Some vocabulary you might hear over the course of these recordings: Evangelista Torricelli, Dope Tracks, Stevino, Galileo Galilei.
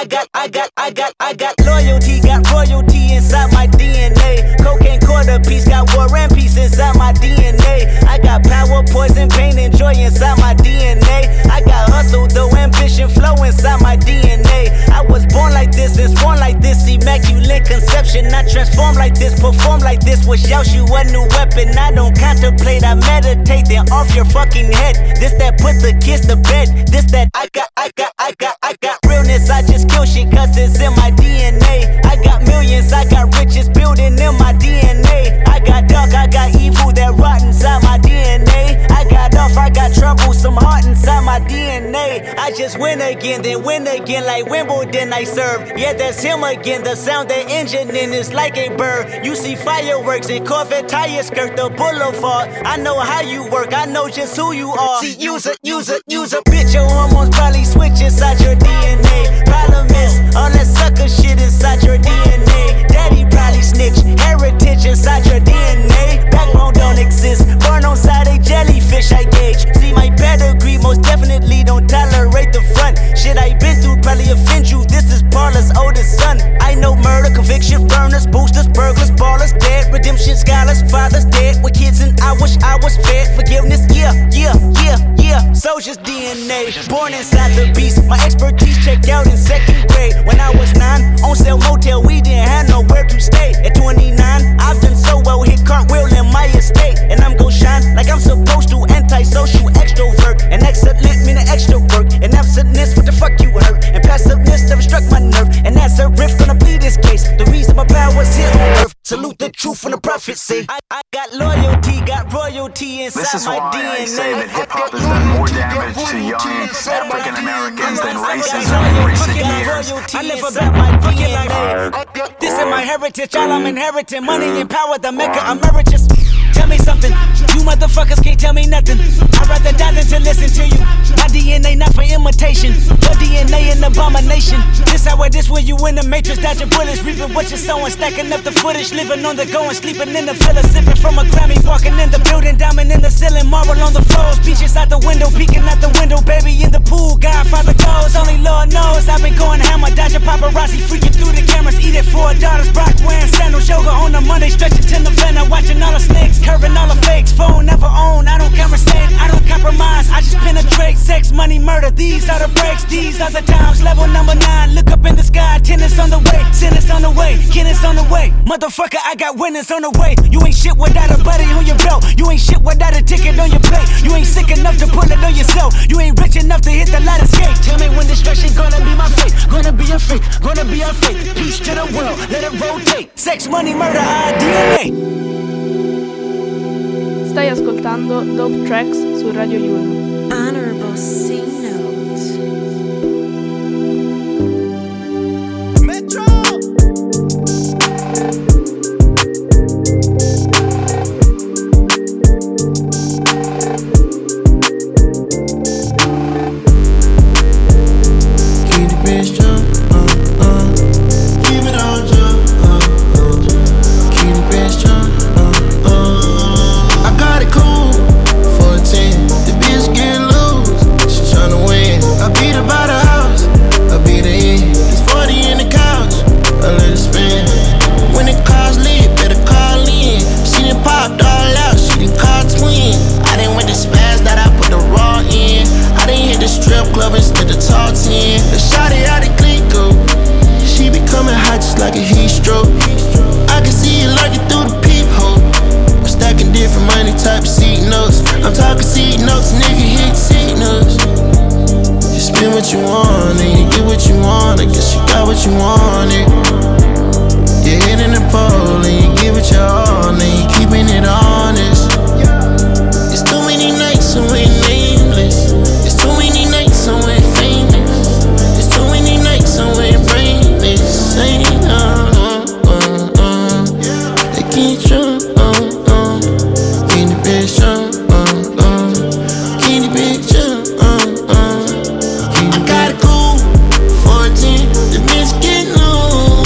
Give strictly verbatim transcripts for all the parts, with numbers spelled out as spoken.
I got, I got, I got, I got loyalty, got royalty inside my D N A. Cocaine quarter piece, got war and peace inside my D N A. I got power, poison, pain, and joy inside my D N A. I got hustle, though, ambition, flow inside my D N A. I was born like this, and sworn like this, immaculate conception. I transform like this, perform like this, wish out you a new weapon. I don't contemplate, I meditate, then off your fucking head. This that put the kids to bed, this that I got, I got, I got, I got realness. I just kill shit cause it's in my D N A. I got millions, I got riches building in my D N A. I got dark, I got evil that rot inside my D N A. I got off, I got trouble, some heart inside my D N A. I just win again, then win again like Wimbledon I serve. Yeah, that's him again, the sound that engine in is like a bird. You see fireworks and Corvette tires skirt the boulevard. I know how you work, I know just who you are. See, use a, use a, use a bitch, your hormones probably switch inside your D N A. Problem is, all that sucker shit inside your D N A. Daddy probably snitch, heritage inside your D N A. Backbone don't exist, born on side a jellyfish I gauge. See my pedigree, most definitely don't tolerate the front. Shit I been through probably offend you, this is Parlor's oldest son. I know murder, conviction, burners, boosters, burglars, ballers, dead, redemption, scholars, fathers, dead, with kids and I wish I was fed. Forgiveness, yeah, yeah, yeah, yeah. Soldier's D N A, born inside the beast. My expertise checked out in second grade. When I was nine, on sale motel, we didn't have nowhere to stay. At twenty-nine, I've done so well, hit cartwheel in my estate. And I'm gon' shine like I'm supposed to, antisocial extrovert. And excellent meaning extra work. And absentness, what the fuck you hurt? And passiveness never struck my nerve. And that's a riff, gonna plead this case. The reason my power's here on earth. Salute the truth and the prophecy. I, I got loyalty, got royalty inside my D N A. This is why I say that hip-hop has done more damage to young African-Americans than racism in recent years. I live about my D N A. This is my heritage, all I'm inheriting. Money and power, the maker emeritus. Tell me something, you motherfuckers can't tell me nothing. I'd rather die than to listen to you. My D N A not for imitation, your D N A an abomination. This how it is when you in the matrix, dodging bullets, reaping what you're sowing, stacking up the footage, living on the go and sleeping in the villa, sipping from a Grammy, walking in the building, diamond in the ceiling, marble on the floors, beaches out the window, peeking out the window, baby in the pool, Godfather goes, only Lord knows. I've been going hammer, dodging paparazzi, freaking through the cameras, eating four daughters, Brock wearing sandals, yoga on a Monday, stretching to Nevada, watching all the snakes. Curving all the fakes, phone never own. I don't conversate, I don't compromise. I just penetrate, sex, money, murder. These are the breaks, these are the times. Level number nine, look up in the sky. Tennis on the way, sinners on the way, kidness on the way. Motherfucker, I got winners on the way. You ain't shit without a buddy on your belt. You ain't shit without a ticket on your plate. You ain't sick enough to put it on yourself. You ain't rich enough to hit the light escape. Tell me when destruction gonna be my fate. Gonna be a fake, gonna be a fake. Peace to the world, let it rotate. Sex, money, murder, our D N A. Stai ascoltando Dope Tracks su Radio Yulm. Honorable C Note. Metro! Keep the bitch jump, uh, uh. Keep it all jump, uh, uh. Keep the bitch jump, uh, uh. Got it cool for a ten. The bitch get loose. She tryna win. I beat her by the house. I beat her in. It's forty in the couch. I let it spin. When the car's lit, better call in. She done popped all out. She done called twin. I done went to spaz that I put the raw in. I done hit the strip club instead of tall ten. The shawty out of Cleco. She be coming hot just like a heat stroke. I can see it lurking through the peephole. Stacking different money, type of seat notes. I'm talking seat notes, nigga, hit seat notes. You spend what you want and you get what you want. I guess you got what you wanted. You're hitting the pole and you give it your all and you keeping it honest. It's too many nights and we're nameless. It's too many nights and we're famous. It's too many nights and we're brainless. Ain't no, uh, uh, uh. They keep trying. I got it cool, fourteen, the bitch get loose.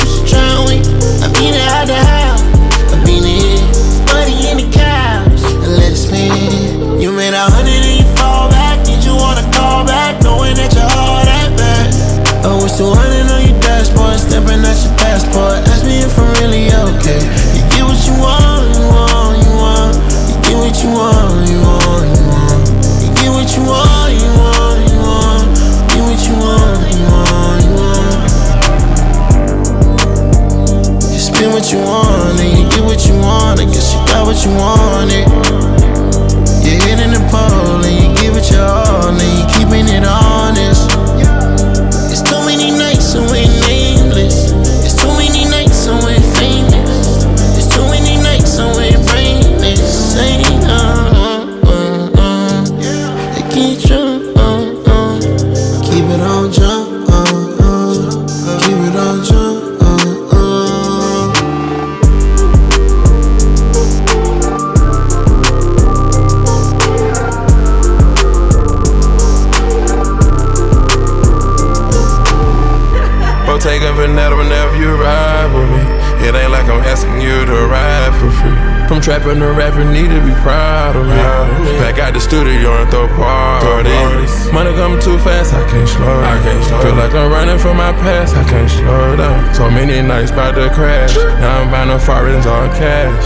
I'm taking Vanetta whenever you ride with me. It ain't like I'm asking you to ride for free. From trapping to rapping, need to be proud of me. Back out the studio and throw parties. Money coming too fast, I can't slow down. Feel like I'm running from my past, I can't slow down. So many nights about to crash. Now I'm buying no foreigns on cash.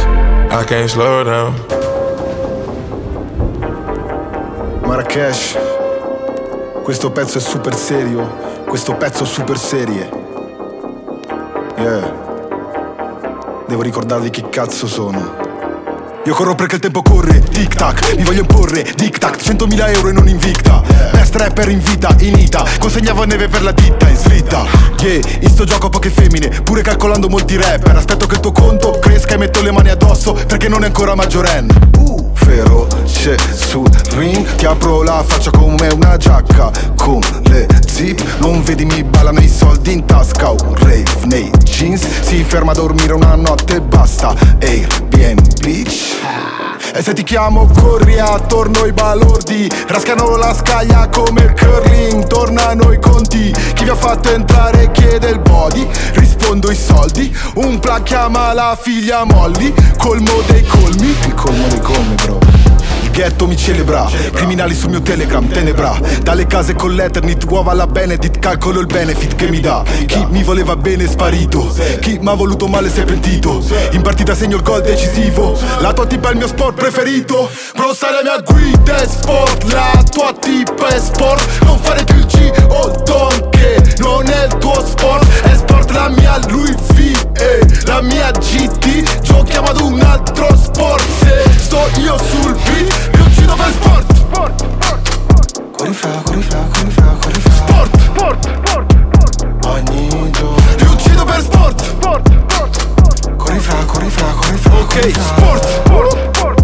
I can't slow down. Marrakesh. Questo pezzo è super serio, questo pezzo super serie. Yeah. Devo ricordarvi chi cazzo sono. Io corro perché il tempo corre, tic tac, mi voglio imporre, tic tac, centomila euro e non invicta. Best rapper in vita, in ita, consegnavo neve per la ditta, in slitta. Yeah, in sto gioco poche femmine, pure calcolando molti rapper. Aspetto che il tuo conto cresca e metto le mani addosso, perché non è ancora maggiorenne. Uh, feroce sul ring, ti apro la faccia come una giacca, con le zip. Non vedi mi ballano i soldi in tasca, un rave nei jeans. Si ferma a dormire una notte e basta, Airbnb bitch. E se ti chiamo corri attorno ai balordi, rascano la scaglia come il curling, tornano i conti. Chi vi ha fatto entrare chiede il body, rispondo i soldi. Un plan chiama la figlia Molly, colmo dei colmi. Il colmo dei colmi bro, il ghetto mi celebra, criminali sul mio telegram tenebra. Dalle case con l'Eternit, uova alla Benedict, calcolo il benefit che mi dà. Chi mi voleva bene è sparito, chi m'ha voluto male si è pentito. In partita segno il gol decisivo, la tua tipa è il mio sport preferito. Bro sai la mia guida è sport, la tua tipa è sport. Non fare più il G o Don che non è il tuo sport. È sport la mia Louis V e la mia G T. Giochiamo ad un altro sport, se sto io sul beat mi uccido per sport. Sport, sport, sport. Corri fra, corri fra, corri fra, corri fra. Sport, sport, sport, sport. Ogni giorno mi uccido per sport. Sport, sport, sport. Corri fra, corri fra, corri fra. Ok, sport, sport, sport.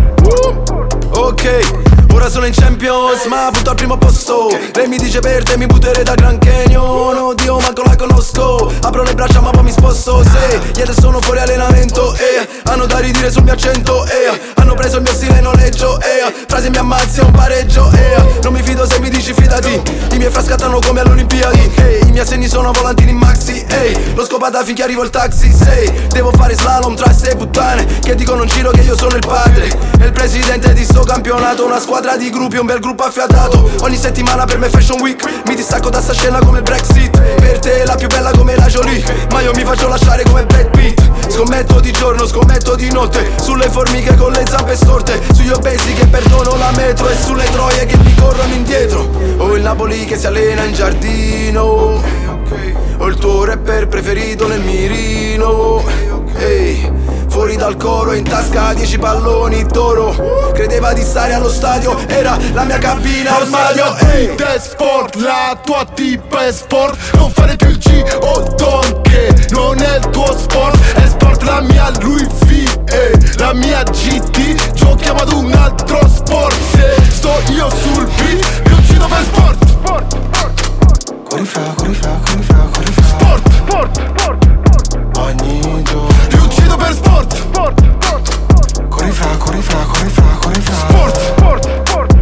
Ok, ora sono in Champions, ma butto al primo posto. Lei mi dice per te mi butterei da Grand Canyon. Oddio manco la conosco, apro le braccia ma poi mi sposto. Se ieri sono fuori allenamento, eh, hanno da ridire sul mio accento, eh, hanno preso il mio stile in noleggio, eh, frasi mi ammazzi è un pareggio, eh, non mi fido se mi dici fidati. I miei fra scattano come all'Olimpiadi, eh, i miei segni sono volantini in maxi, eh, l'ho scopata finché arrivo il taxi. Se devo fare slalom tra ste puttane che dicono in giro che io sono il padre e il presidente di sto campionato. Una squadra di gruppi, un bel gruppo affiatato. Ogni settimana per me fashion week, mi distacco da sta scena come il Brexit. Per te la più bella come la Jolie, ma io mi faccio lasciare come Brad Pitt. Scommetto di giorno, scommetto di notte, sulle formiche con le zampe storte, sugli obesi che perdono la metro e sulle troie che mi corrono indietro. O il Napoli che si allena in giardino, o il tuo rapper preferito nel mirino. Ehi, fuori dal coro, in tasca dieci palloni d'oro. Credeva di stare allo stadio, era la mia cabina armadio. Ehi, te sport, la tua tipa è sport. Non fare più il G o Don che non è il tuo sport. È sport la mia Louis V e la mia G T. Giochiamo ad un altro sport, se sto io sul beat mi uccido per sport. Sport, sport, sport. Corri fra, corri fra, corri fra, corri fra. Sport, sport, sport, sport. Ogni giorno uccido per sport. Sport, sport, sport. Corri fra, corri fra, corri fra, corri fra. Sport, sport, sport, sport,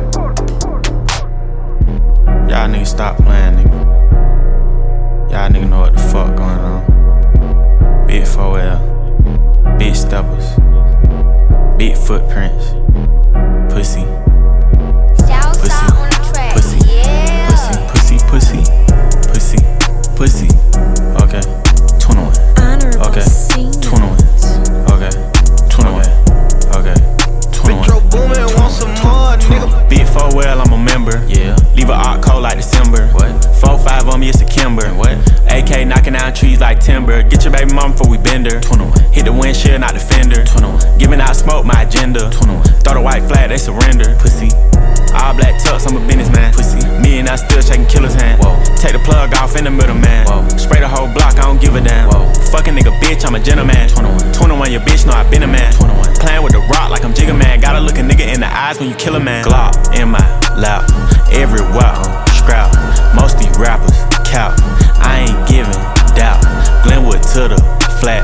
sport, sport. Y'all niggas stop playing, nigga. Y'all niggas know what the fuck going on. Big four L, big steppers, big footprints, pussy, pussy, pussy, pussy, pussy, pussy, pussy, pussy. Okay, twenty-one. Okay, twenty-one. Okay, twenty-one. Okay, twenty-one. Metro booming, want some more, nigga. Big four L, I'm a member. Yeah. Leave a op cold like December. What? four five on me, it's a Kimber. What? A K knocking down trees like timber. Get your baby mama before we bend her. twenty-one. Hit the windshield, not the fender. twenty-one. Giving out smoke, my agenda. twenty-one. Throw the white flag, they surrender. Pussy. All black tux, I'm a businessman. Pussy. Me and I still shaking killer's hand. Whoa. Take the plug off in the middle, man. Whoa. Spray the whole block, I don't give a damn. Whoa. Fuck a nigga, bitch, I'm a gentleman. twenty-one. twenty-one, your bitch know I been a man. twenty-one. Playing with the rock like I'm Jigga Man. Gotta look a nigga in the eyes when you kill a man. Glock in my lap, every wow, scrap. Most these rappers cap. I ain't giving doubt. Glenwood to the flat,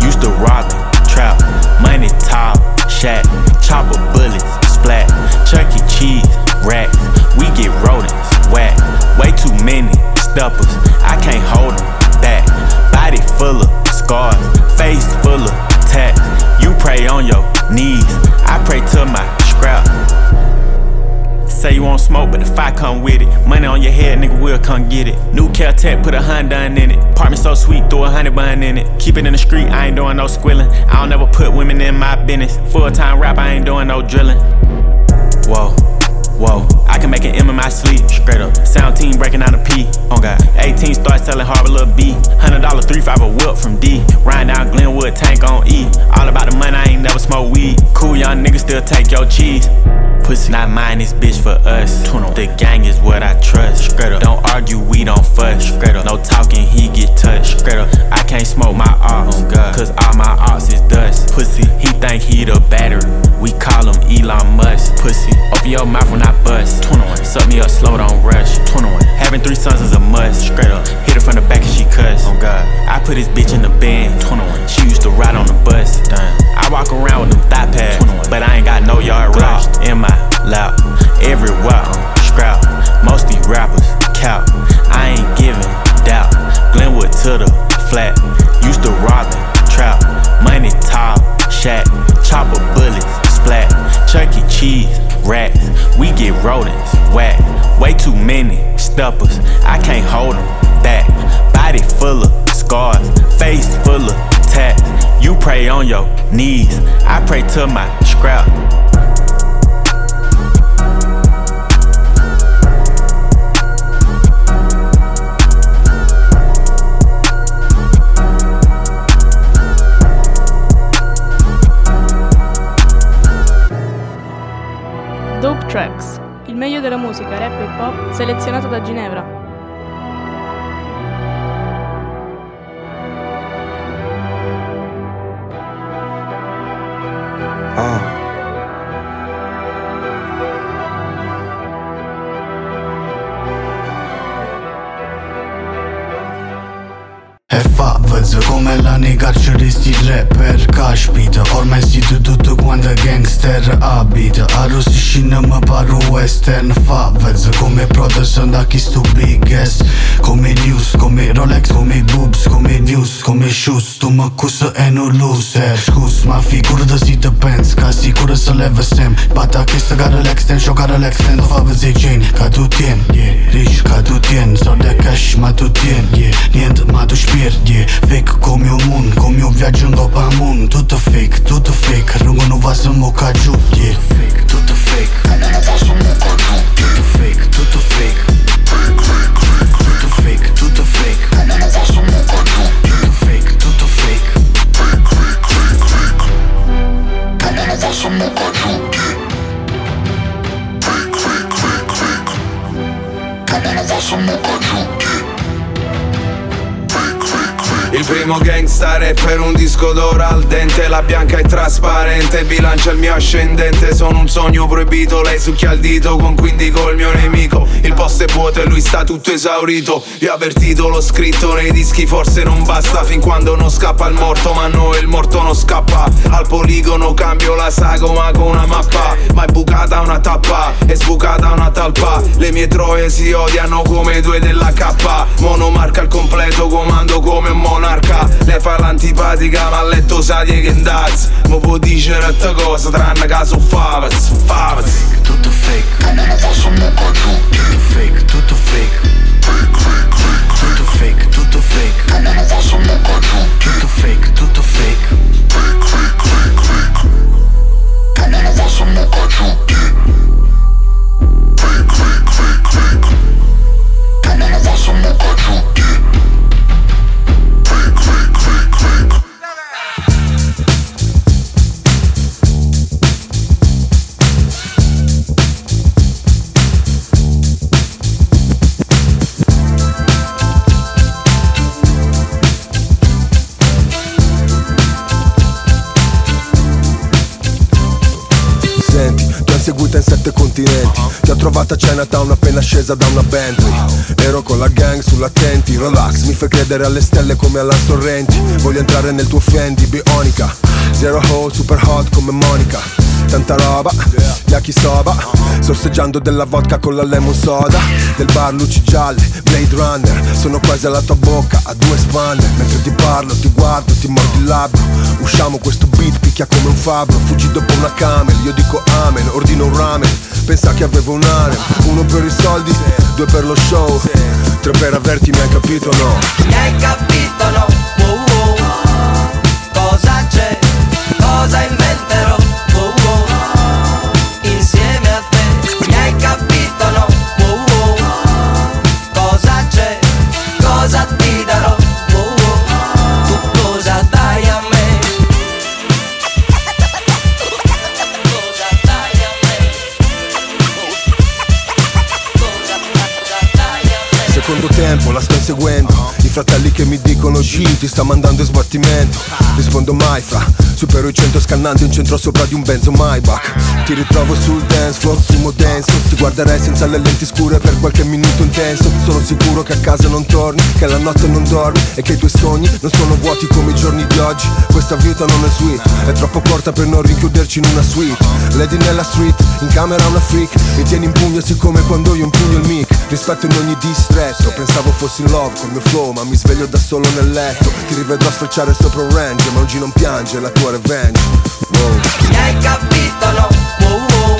used to robbing trap. Money top shack, chopper bullets splat. Chuck E. Cheese racks, we get rodents whack. Way too many steppers, I can't hold 'em I come with it. Money on your head, nigga, we'll come get it. New Caltech, put a Honda in it. Apartment so sweet, throw a honey bun in it. Keep it in the street, I ain't doing no squilling. I don't ever put women in my business. Full-time rap, I ain't doing no drilling. Whoa, whoa, I can make an M in my sleep, straight up. Sound team breaking out a P, on God. eighteen start selling hard with Lil B. Hundred dollar three five a whip from D. Riding down Glenwood, tank on E. All about the money, I ain't never smoke weed. Cool young niggas still take your cheese. Pussy, not mine, this bitch for us. The gang is what I trust. Don't argue, we don't fuss. No talking, he get touched. I can't smoke my ops, cause all my ops is dust. Pussy, he think he the batter. We call him Elon Musk. Pussy, open your mouth when I bust. Suck me up slow, don't rush. Having three sons is a must. Hit her from the back and she cuss. I put this bitch in the bin. She used to ride on the bus. I walk around with them thigh pads, but I ain't got no yard rush. In my loud, every wow, scrap. Most these rappers count. I ain't giving doubt. Glenwood to the flat. Used to robbing trap. Money top shack. Chopper bullets splat. Chuck E. Cheese rats. We get rodents whack. Way too many stuppers. I can't hold them back. Body full of scars. Face full of tats. You pray on your knees. I pray to my scrap. Dope Tracks, il meglio della musica rap e pop selezionato da Ginevra. Come la nei carceri sti rapper, caspita. Ormai siete tutto quanto gangster abita. Arrossisci non mi paro western favez. Come brother sono da chi sto biggest. Come news, come Rolex, come boobs, come views, come shoes. Tu mi accusa e non loser. Scus, ma figurati si te pensi che sicuro se leva sem. Bata che sta cara l'extend, sciocare l'extend. Favez e Jane, che tu tien, yeah. Rich, che tu tien, soldi cash, ma tu tien, yeah. Niente, ma tu spirti, fake come un moon, come un viaggio in Coppa Moon. Tutto fake, tutto fake, lungo non va su mucca giù, yeah. Tutto fake, lungo non va su mucca giù, yeah. Tutto fake, tutto fake, fake, fake, fake. Tutto fake, tutto fake, lungo non va su mucca giù, yeah. Tutto fake, tutto fake, fake, fake, fake, fake. Lungo non va su mucca giù, yeah. Fake, fake, fake, fake. Lungo non va su mucca giù. Il primo gangster è per un disco d'oro al dente. La bianca è trasparente, bilancia il mio ascendente. Sono un sogno proibito, lei succhia il dito. Con quindi col mio nemico. Il posto è vuoto e lui sta tutto esaurito. Io avvertito, l'ho scritto nei dischi, forse non basta. Fin quando non scappa il morto, ma no, il morto non scappa. Al poligono cambio la sagoma con una mappa. Ma è bucata una tappa, è sbucata una talpa. Le mie troie si odiano come due della K. Monomarca al completo, comando come un mono. Lei fa l'antipatica ma a letto sa di che ndaz. Mo può dicere altre cose tranne che sono favaz. Favaz. Tutto fake, come non faccio mucca giù. Tutto fake, tutto fake, fake, fake, fake. Tutto fake, tutto fake, come non faccio mucca giù. Tutto fake, tutto fake, fake, fake, fake, fake. Come non faccio mucca giù. Fake, fake, fake, fake. Come non faccio mucca giù. Seguita in sette continenti. Ti ho trovata a Chinatown appena scesa da una Bentley. Ero con la gang sull'attenti. Relax, mi fai credere alle stelle come alla Sorrenti. Voglio entrare nel tuo Fendi, bionica. Zero hole, super hot come Monica. tanta roba, yakisoba, sorseggiando della vodka con la lemon soda. Del bar luci gialle, Blade Runner, sono quasi alla tua bocca, a due spanne. Mentre ti parlo, ti guardo, ti mordi il labbro. Usciamo, questo beat picchia come un fabbro. Fuggi dopo una camel, io dico amen, ordino un ramen. Pensa che avevo un ale, uno per i soldi, due per lo show, tre per averti, mi hai capito o no? Mi hai capito o no? Oh, oh. Cosa c'è? Cosa inventerò? Oh, oh. Insieme a te. Mi hai capito o no? Oh, oh. Cosa c'è? Cosa ti darò? Oh, oh. Tu cosa dai a me? Secondo tempo, la sto inseguendo. I fratelli che mi dicono G, ti sta mandando in sbattimento. Rispondo mai fra, supero i cento scannando in centro sopra di un Benzo Maybach. Ti ritrovo sul dance floor, fumo denso. Ti guarderei senza le lenti scure per qualche minuto intenso. Sono sicuro che a casa non torni, che la notte non dormi e che i tuoi sogni non sono vuoti come i giorni di oggi. Questa vita non è sweet, è troppo corta per non richiuderci in una suite. Lady nella street, in camera una freak, mi tieni in pugno siccome quando io impugno il mic. Rispetto in ogni distretto, pensavo fossi in love col mio flow, ma mi sveglio da solo nel letto. Ti rivedrò sfrecciare sopra un range, ma oggi non piange la tua revenge. Wow. Mi hai capito no? Wow, wow.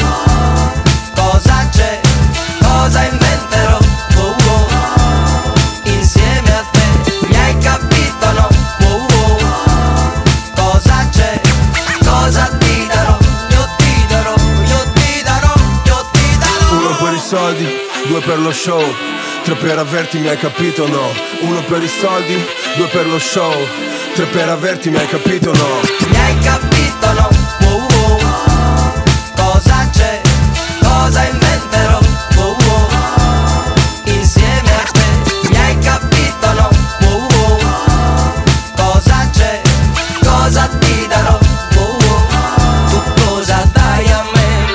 Cosa c'è? Cosa inventerò? Wow, wow. Insieme a te. Mi hai capito no? Wow, wow. Cosa c'è? Cosa ti darò? Io ti darò, io ti darò, io ti darò. Uno per i soldi, due per lo show, tre per averti, mi hai capito no? Uno per i soldi, due per lo show, tre per averti, mi hai capito no? Mi hai capito no? Oh, oh. Cosa c'è? Cosa inventerò? Oh, oh. Insieme a te. Mi hai capito no? Oh, oh. Cosa c'è? Cosa ti darò? Oh, oh. Tu cosa dai a me?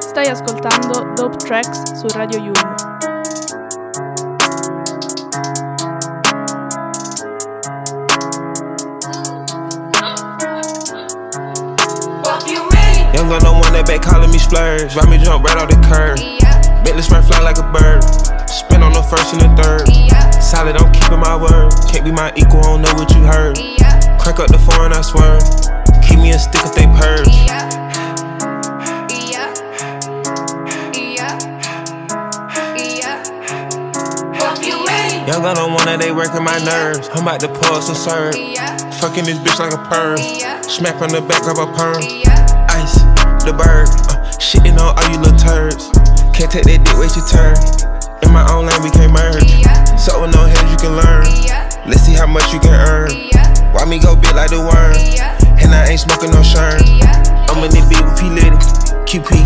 Stai ascoltando Dope Tracks su Radio Yulm. Young gun, no one that back calling me splurge. Ride me jump right off the curb. Yeah. Bentley spray fly like a bird. Spin on the first and the third. Yeah. Solid, I'm keeping my word. Can't be my equal, I don't know what you heard. Yeah. Crack up the foreign, I swear. Keep me a stick if they purge. Yeah. Yeah. Yeah. Yeah. What you mean? Young gun, no one that they working my nerves. I'm about to pull some serve. Yeah. Fucking this bitch like a perv. Yeah. Smack from the back of a perm. Yeah. The bird, uh, shitting on all you little turds. Can't take that dick, wait your turn. In my own lane, we can't merge. Yeah. So with no hands, you can learn. Yeah. Let's see how much you can earn. Yeah. Why me go big like the worm? Yeah. And I ain't smoking no shern. Yeah. I'm in this bitch with P. Litty, Q P,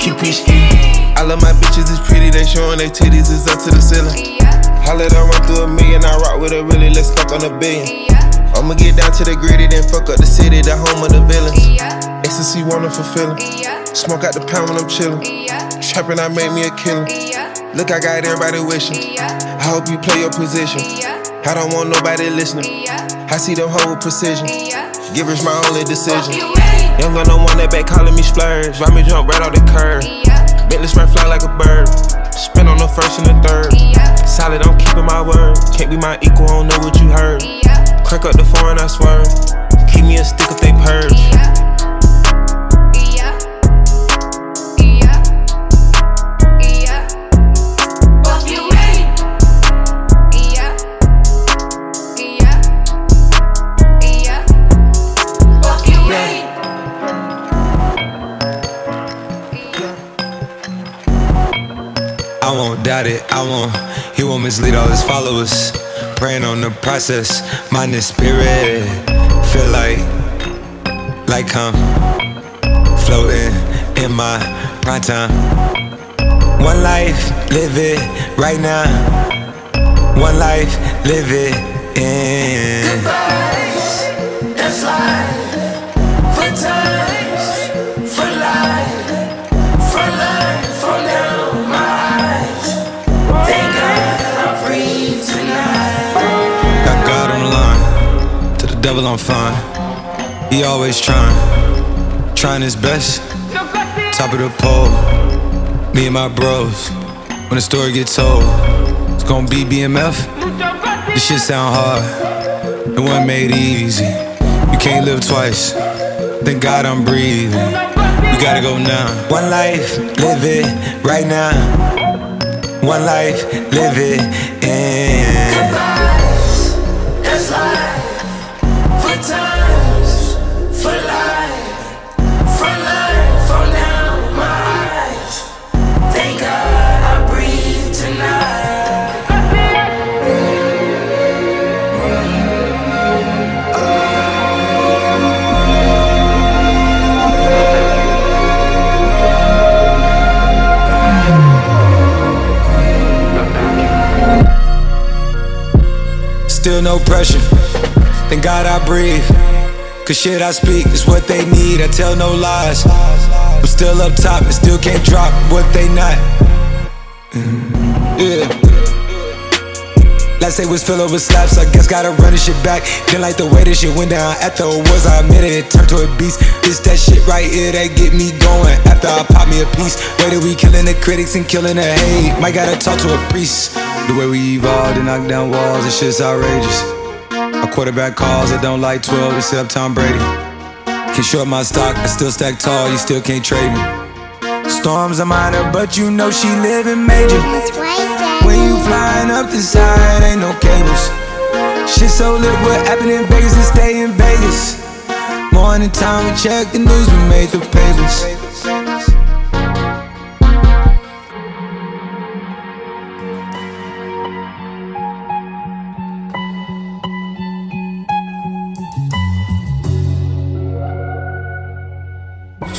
Q P ski. All of my bitches is pretty, they showing their titties is up to the ceiling. Yeah. I let her run through a million, I rock with her really, let's fuck on a billion. Yeah. I'ma get down to the gritty, then fuck up the city, the home of the villains. Yeah. Ecstasy wanna fulfill it. Yeah. Smoke out the pound when I'm chillin'. Yeah. Trappin', I made me a killer. Yeah. Look, I got everybody wishing. Yeah. I hope you play your position. Yeah. I don't want nobody listening. Yeah. I see them hoes with precision. Yeah. Give is my only decision. Young gun, no one that back calling me splurge. Ride me jump right off the curb. Yeah. Bentley spray fly like a bird. Spin on the first and the third. Yeah. Solid, I'm keeping my word. Can't be my equal, I don't know what you heard. Yeah. Crack up the foreign, I swear. Keep me a stick if they purge. Yeah. I won't doubt it, I won't. He won't mislead all his followers. Praying on the process, mind and spirit. Feel like, like I'm floating in my prime time. One life, live it right now. One life, live it in. Goodbyes, that's life. For times, for life. For life, for now. Devil, I'm fine. He always trying, trying his best, top of the pole. Me and my bros, when the story gets told, it's gonna be B M F. This shit sound hard, it wasn't made easy. You can't live twice, thank God I'm breathing. You gotta go now. One life, live it right now. One life, live it in. Goodbyes, that's life. For times, for life. Still no pressure, thank God I breathe. Cause shit I speak is what they need, I tell no lies. I'm still up top and still can't drop what they not. Yeah. Last day was filled with slaps, I guess gotta run this shit back. Didn't like the way this shit went down, after it was I admit it, it turned to a beast. It's that shit right here that get me going, after I pop me a piece. Whether we killing the critics and killing the hate, might gotta talk to a priest. The way we evolved and knock down walls, this shit's outrageous. My quarterback calls, I don't like twelve except Tom Brady. Can't short my stock, I still stack tall, you still can't trade me. Storms are minor, but you know she living major. When you flying up the side, ain't no cables. Shit so lit, what happened in Vegas and stay in Vegas. Morning time, we check the news, we made the papers.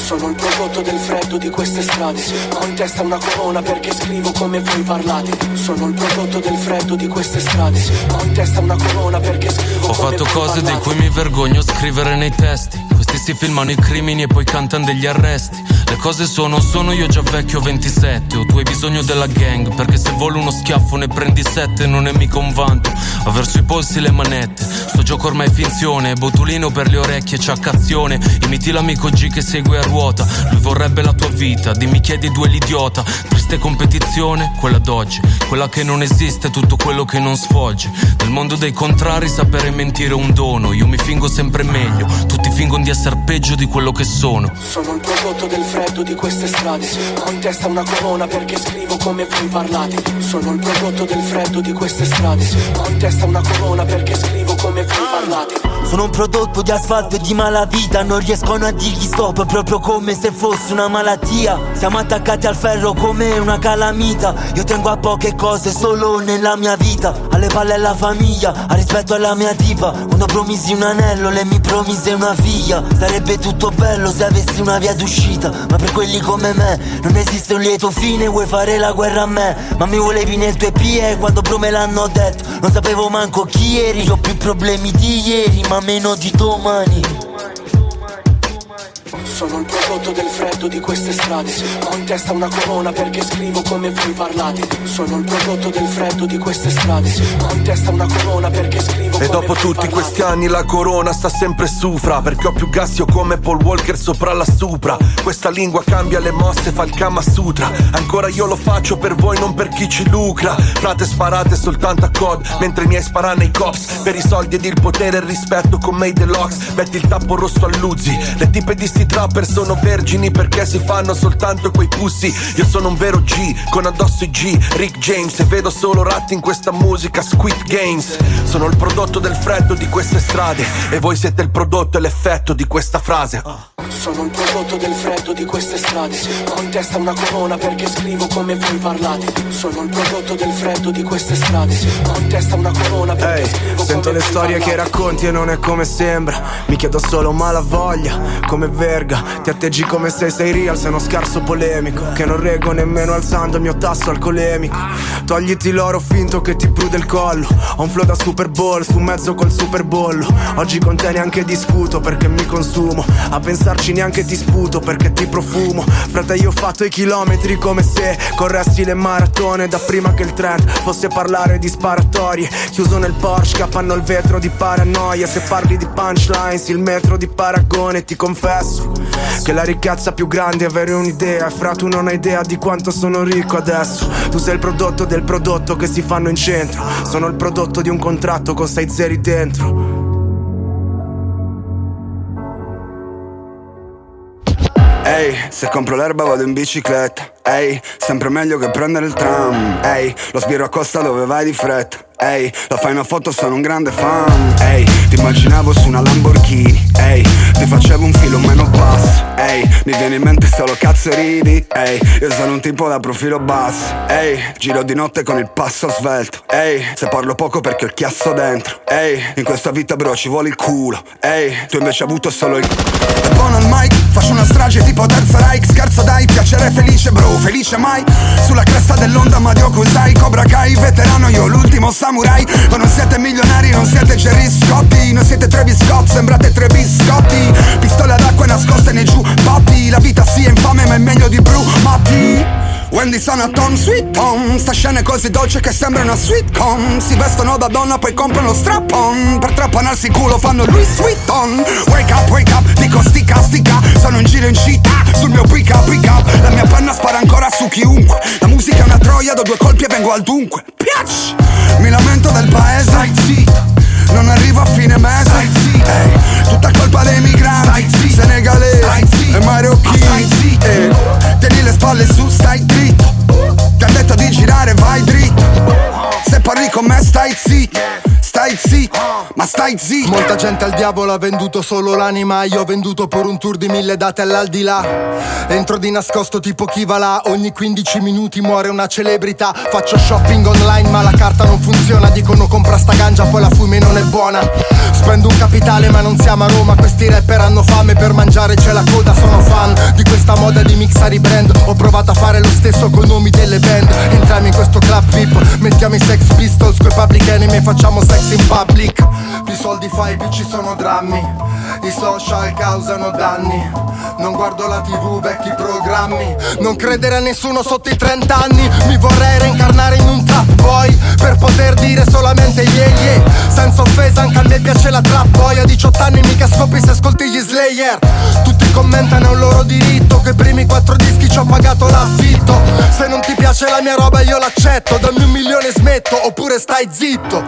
Sono il prodotto del freddo di queste strade, ho in testa una corona perché scrivo come voi parlate. Sono il prodotto del freddo di queste strade, ho in testa una corona perché scrivo ho come voi parlate. Ho fatto cose di cui mi vergogno scrivere nei testi. Questi si filmano i crimini e poi cantano degli arresti. Le cose sono, sono io già vecchio ventisette. O tu hai bisogno della gang, perché se volo uno schiaffo ne prendi sette. Non è mica un vanto aver sui polsi le manette. Sto gioco ormai è finzione, botulino per le orecchie, c'accazione. Imiti l'amico G che segue a ruota, lui vorrebbe la tua vita, dimmi chi è di due l'idiota. Triste competizione, quella d'oggi, quella che non esiste, tutto quello che non sfoggi. Nel mondo dei contrari sapere mentire è un dono. Io mi fingo sempre meglio, tutti fingono di essere peggio di quello che sono. Sono il prodotto del freddo di queste strade, ho in testa una corona perché scrivo come voi parlate. Sono il prodotto del freddo di queste strade, ho in testa una corona perché scrivo come voi parlate. Sono un prodotto di asfalto e di malavita, non riescono a dirgli stop proprio come se fosse una malattia. Siamo attaccati al ferro come una calamita, io tengo a poche cose solo nella mia vita. Alle palle alla famiglia, al rispetto alla mia diva. Uno promisi un anello, lei mi promise una figlia. Sarebbe tutto bello se avessi una via d'uscita, ma per quelli come me non esiste un lieto fine. Vuoi fare la guerra a me, ma mi volevi nel tue pie. Quando pro me l'hanno detto, non sapevo manco chi eri. Ho più problemi di ieri, ma meno di domani. Sono il prodotto del freddo di queste strade, ho in testa una corona perché scrivo come voi parlate. Sono il prodotto del freddo di queste strade, ho in testa una corona perché scrivo e come voi parlate. E dopo tutti questi anni la corona sta sempre sufra, perché ho più gas io come Paul Walker sopra la Supra. Questa lingua cambia le mosse, fa il Kama Sutra. Ancora io lo faccio per voi, non per chi ci lucra. Frate sparate soltanto a C O D, mentre i miei sparano ai cops. Per i soldi ed il potere e il rispetto con me i deluxe. Metti il tappo rosso all'Uzzi, le tipe di sti tra sono vergini perché si fanno soltanto quei pussi. Io sono un vero G, con addosso i G, Rick James. E vedo solo ratti in questa musica, Squid Games. Sono il prodotto del freddo di queste strade, e voi siete il prodotto e l'effetto di questa frase. Sono il prodotto del freddo di queste strade, ho in testa una corona perché scrivo come voi parlate. Sono il prodotto del freddo di queste strade, ho in testa una corona perché hey, scrivo sento come le storie parlate. Che racconti e non è come sembra. Mi chiedo solo malavoglia, come verga. Ti atteggi come se sei real, sei uno scarso polemico che non reggo nemmeno alzando il mio tasso alcolemico. Togliti l'oro finto che ti prude il collo. Ho un flow da Super Bowl, su mezzo col superbollo. Oggi con te neanche discuto perché mi consumo. A pensarci neanche ti sputo perché ti profumo. Frate io ho fatto i chilometri come se corressi le maratone, da prima che il trend fosse parlare di sparatorie. Chiuso nel Porsche, capanno il vetro di paranoia. Se parli di punchlines, il metro di paragone, ti confesso Che la ricchezza più grande è avere un'idea. E fra tu non hai idea di quanto sono ricco adesso. Tu sei il prodotto del prodotto che si fanno in centro. Sono il prodotto di un contratto con sei zeri dentro. Ehi, hey, se compro l'erba vado in bicicletta. Ehi, hey, sempre meglio che prendere il tram. Ehi, hey, lo sbirro a costa dove vai di fretta. Ehi, hey, la fai una foto, sono un grande fan. Ehi, hey, ti immaginavo su una Lamborghini. Ehi, hey, ti facevo un filo meno basso. Ehi, hey, mi viene in mente solo cazzo e ridi. Ehi, hey, io sono un tipo da profilo basso. Ehi, hey, giro di notte con il passo svelto. Ehi, hey, se parlo poco perché ho il chiasso dentro. Ehi, hey, in questa vita bro ci vuole il culo. Ehi, hey, tu invece hai avuto solo il c***o. E buono al mic, faccio una strage tipo terza Reich. Scherzo dai, piacere felice bro, felice mai. Sulla cresta dell'onda Mario Kusai, Cobra Kai, veterano io l'ultimo samurai. Ma non siete milionari, non siete Jerry Scotti. Non siete Travis Scott, sembrate tre biscotti. Pistole d'acqua nascoste nei giubbotti. La vita sì è infame ma è meglio di brumati. Wendy sono Tom Sweet Tom. Sta scena è così dolce che sembra una sitcom. Si vestono da donna poi comprano strap-on. Per trappanarsi il culo fanno Louis Vuitton. Wake up, wake up, dico stica, stica. Sono in giro in città, sul mio pick up, pick up. La mia penna spara ancora su chiunque. La musica è una troia, do due colpi e vengo al dunque. Piacci! Mi lamento del paese, stai zitto. Non arrivo a fine mese, stai zitto. Ehi, tutta colpa dei migranti, stai zitto. Senegalesi, stai zitto. E marocchini, stai zitto. Ehi, tieni le spalle su, stai dritto. Ti ha detto di girare, vai dritto. Se parli con me, stai zitto. Stai zitto, ma stai zitto. Molta gente al diavolo ha venduto solo l'anima. Io ho venduto per un tour di mille date all'aldilà. Entro di nascosto tipo chi va là. Ogni quindici minuti muore una celebrità. Faccio shopping online ma la carta non funziona. Dicono compra sta ganja poi la fumi non è buona. Spendo un capitale ma non siamo a Roma. Questi rapper hanno fame, per mangiare c'è la coda. Sono fan di questa moda di mixare i brand. Ho provato a fare lo stesso con nomi delle band. Entriamo in questo club V I P, mettiamo i Sex Pistols coi Public Enemy e facciamo sex in public. Più soldi fai più ci sono drammi. I social causano danni. Non guardo la tv, vecchi programmi. Non credere a nessuno sotto i trent'anni. Mi vorrei reincarnare in un trap boy per poter dire solamente yeah yeah. Senza offesa, anche a me piace la trap boy. A diciotto anni mica scopi se ascolti gli Slayer. Tutti commentano, è un loro diritto. Che i primi quattro dischi ci ho pagato l'affitto. Se non ti piace la mia roba io l'accetto. Dammi un milione e smetto oppure stai zitto.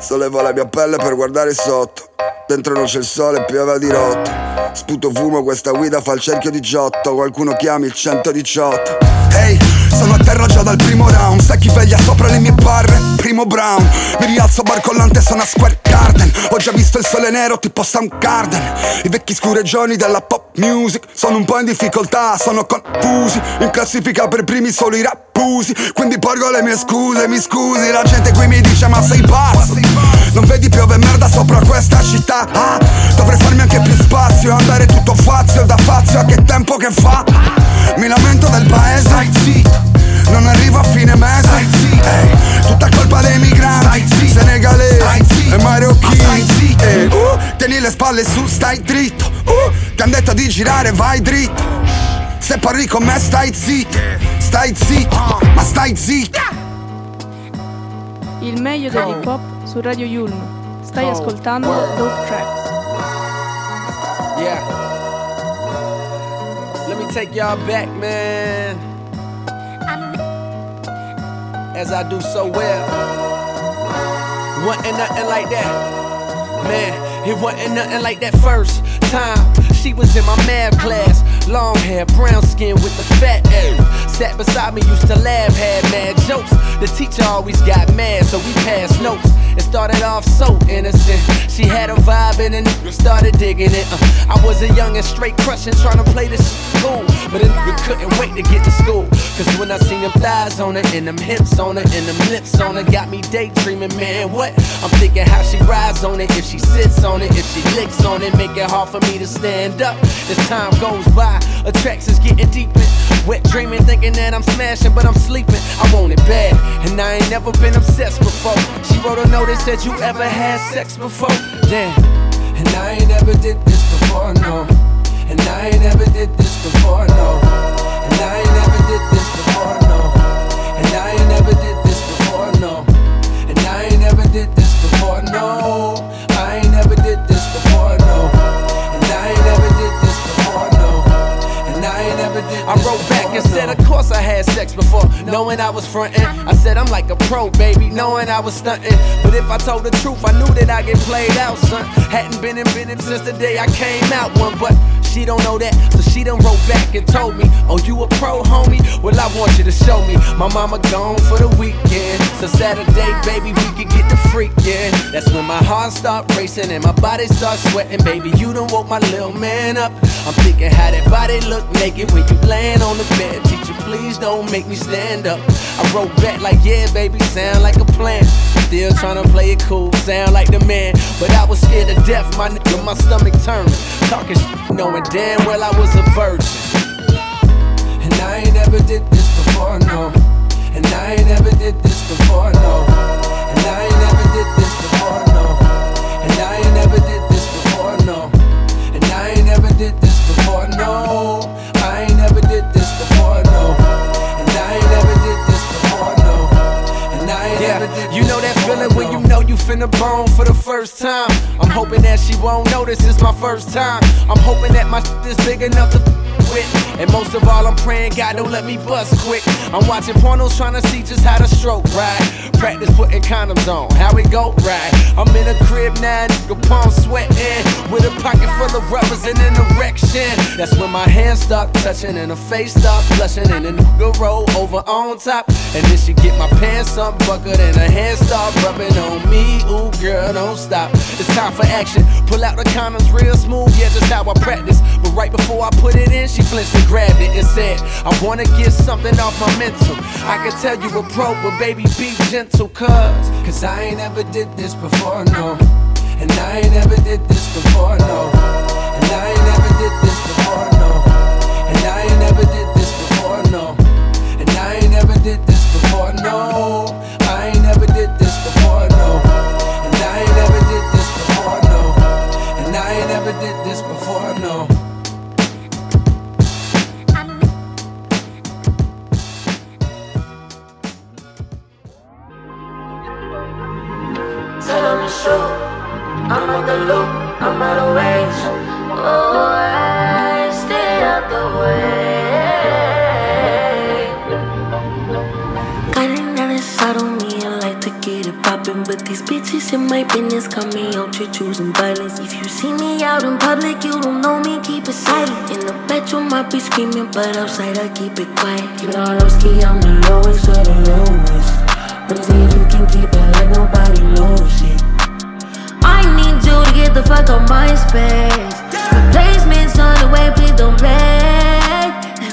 Sollevo la mia pelle per guardare sotto. Dentro non c'è il sole, piove di rotto. Sputo fumo, questa guida fa il cerchio di Giotto. Qualcuno chiami il centodiciotto. Ehi, hey, sono a terra già dal primo round. Sai chi veglia sopra le mie barre? Primo Brown. Mi rialzo barcollante, sono a Square Garden. Ho già visto il sole nero tipo Soundgarden. I vecchi scureggioni della pop music. Sono un po' in difficoltà, sono confusi. In classifica per primi solo i rappusi. Quindi porgo le mie scuse, mi scusi. La gente qui mi dice ma sei pazzo. Non vedi piove merda sopra questa città? Ah, dovrei farmi anche più spazio. Andare tutto fazio, da fazio a che tempo che fa? Mi lamento del paese, stai zitto. Non arrivo a fine mese, stai zitto. Ehi, tutta colpa dei migranti, stai zitto. Senegalesi, stai zitto. E marocchini, stai zitto. Ehi, uh, tieni le spalle su, stai dritto. Uh, ti han detto di girare, vai dritto. Se parli con me, stai zitto. Stai zitto, ma stai zitto. Il meglio dell'hip hop su Radio Yulm. Stai oh. ascoltando Dope Tracks. Yeah. Let me take y'all back, man. As I do so well. Wasn't nothing like that, man. It wasn't nothing like that first time. She was in my math class, long hair, brown skin with the fat ass. Sat beside me, used to laugh, had mad jokes. The teacher always got mad, so we passed notes. It started off so innocent. She had a vibe in and started digging it. Uh, I was a young and straight crushing, trying to play this shit cool. But a nigga couldn't wait to get to school. Cause when I seen them thighs on her, and them hips on her, and them lips on her, got me daydreaming, man, what? I'm thinking how she rides on it, if she sits on it, if she licks on it, make it hard for me to stand up. As time goes by, attraction's getting deeper. Wet dreaming, thinking that I'm smashing, but I'm sleeping. I want it bad, and I ain't never been obsessed before. She wrote a note that said, you ever had sex before? Damn, and I ain't never did this before, no. And I ain't never did this before, no. And I ain't never did this before, no. And I ain't never did this before, no. And I ain't never did this before, no. I ain't never did this before, no. I ain't never did this before, no. had sex before, knowing I was frontin'. I said I'm like a pro, baby, knowing I was stuntin'. But if I told the truth, I knew that I'd get played out, son. Hadn't been in business since the day I came out one, but she don't know that, so she done wrote back and told me, oh, you a pro, homie? Well, I want you to show me. My mama gone for the weekend, so Saturday, baby, we could get the freakin'. That's when my heart start racing and my body start sweating. Baby, you done woke my little man up. I'm thinking how that body look naked when you laying on the bed. Teacher, please don't make me stand up. I wrote back like, yeah, baby, sound like a plan. Still tryna play it cool, sound like the man. But I was scared to death, my nigga, my stomach turning. Talking sh**, knowing damn well I was a virgin. And I ain't never did this before, no. And I ain't never did this before, no. And I ain't never did this before, no. And I ain't never did this before, no. And I ain't never did this before, no. I ain't never did this before, no. And I ain't never did this before, no. And I ain't never did this before, no. You know that feeling when you know you finna bone for the first time. I'm hoping that she won't notice it's my first time. I'm hoping that my shit is big enough to with. And most of all, I'm praying God don't let me bust quick. I'm watching pornos trying to see just how to stroke right. Practice putting condoms on, how it go right. I'm in a crib now, nigga, palm sweatin', with a pocket full of rubbers and an erection. That's when my hands start touching and her face start blushing, and the nigga roll over on top. And then she get my pants unbuckled and her hands start rubbing on me. Ooh, girl, don't stop. It's time for action. Pull out the condoms real smooth, yeah, just how I practice. But right before I put it in, she flinched and grabbed it and said, I wanna get something off my mental. I can tell you a pro, but baby, be gentle, cuz Cause I ain't ever did this before, no. And I ain't ever did this before, no. And I ain't ever did this before, no. And I ain't ever did this before, no. And I ain't ever did this before, no. I ain't never did this before, no. And I ain't ever did this before, no. And I ain't ever did this before, no. I'm on the loop, I'm out of range. Oh, I stay out the way. Got it now inside on me, I like to get it poppin'. But these bitches in my business got me out here choosing violence. If you see me out in public, you don't know me, keep it silent. In the bedroom I be screaming, but outside I keep it quiet. You know I'm low-key, I'm the lowest of the lowest. But see if you can keep it like nobody knows it. I need you to get the fuck out my space. Replacements on the way, please don't play.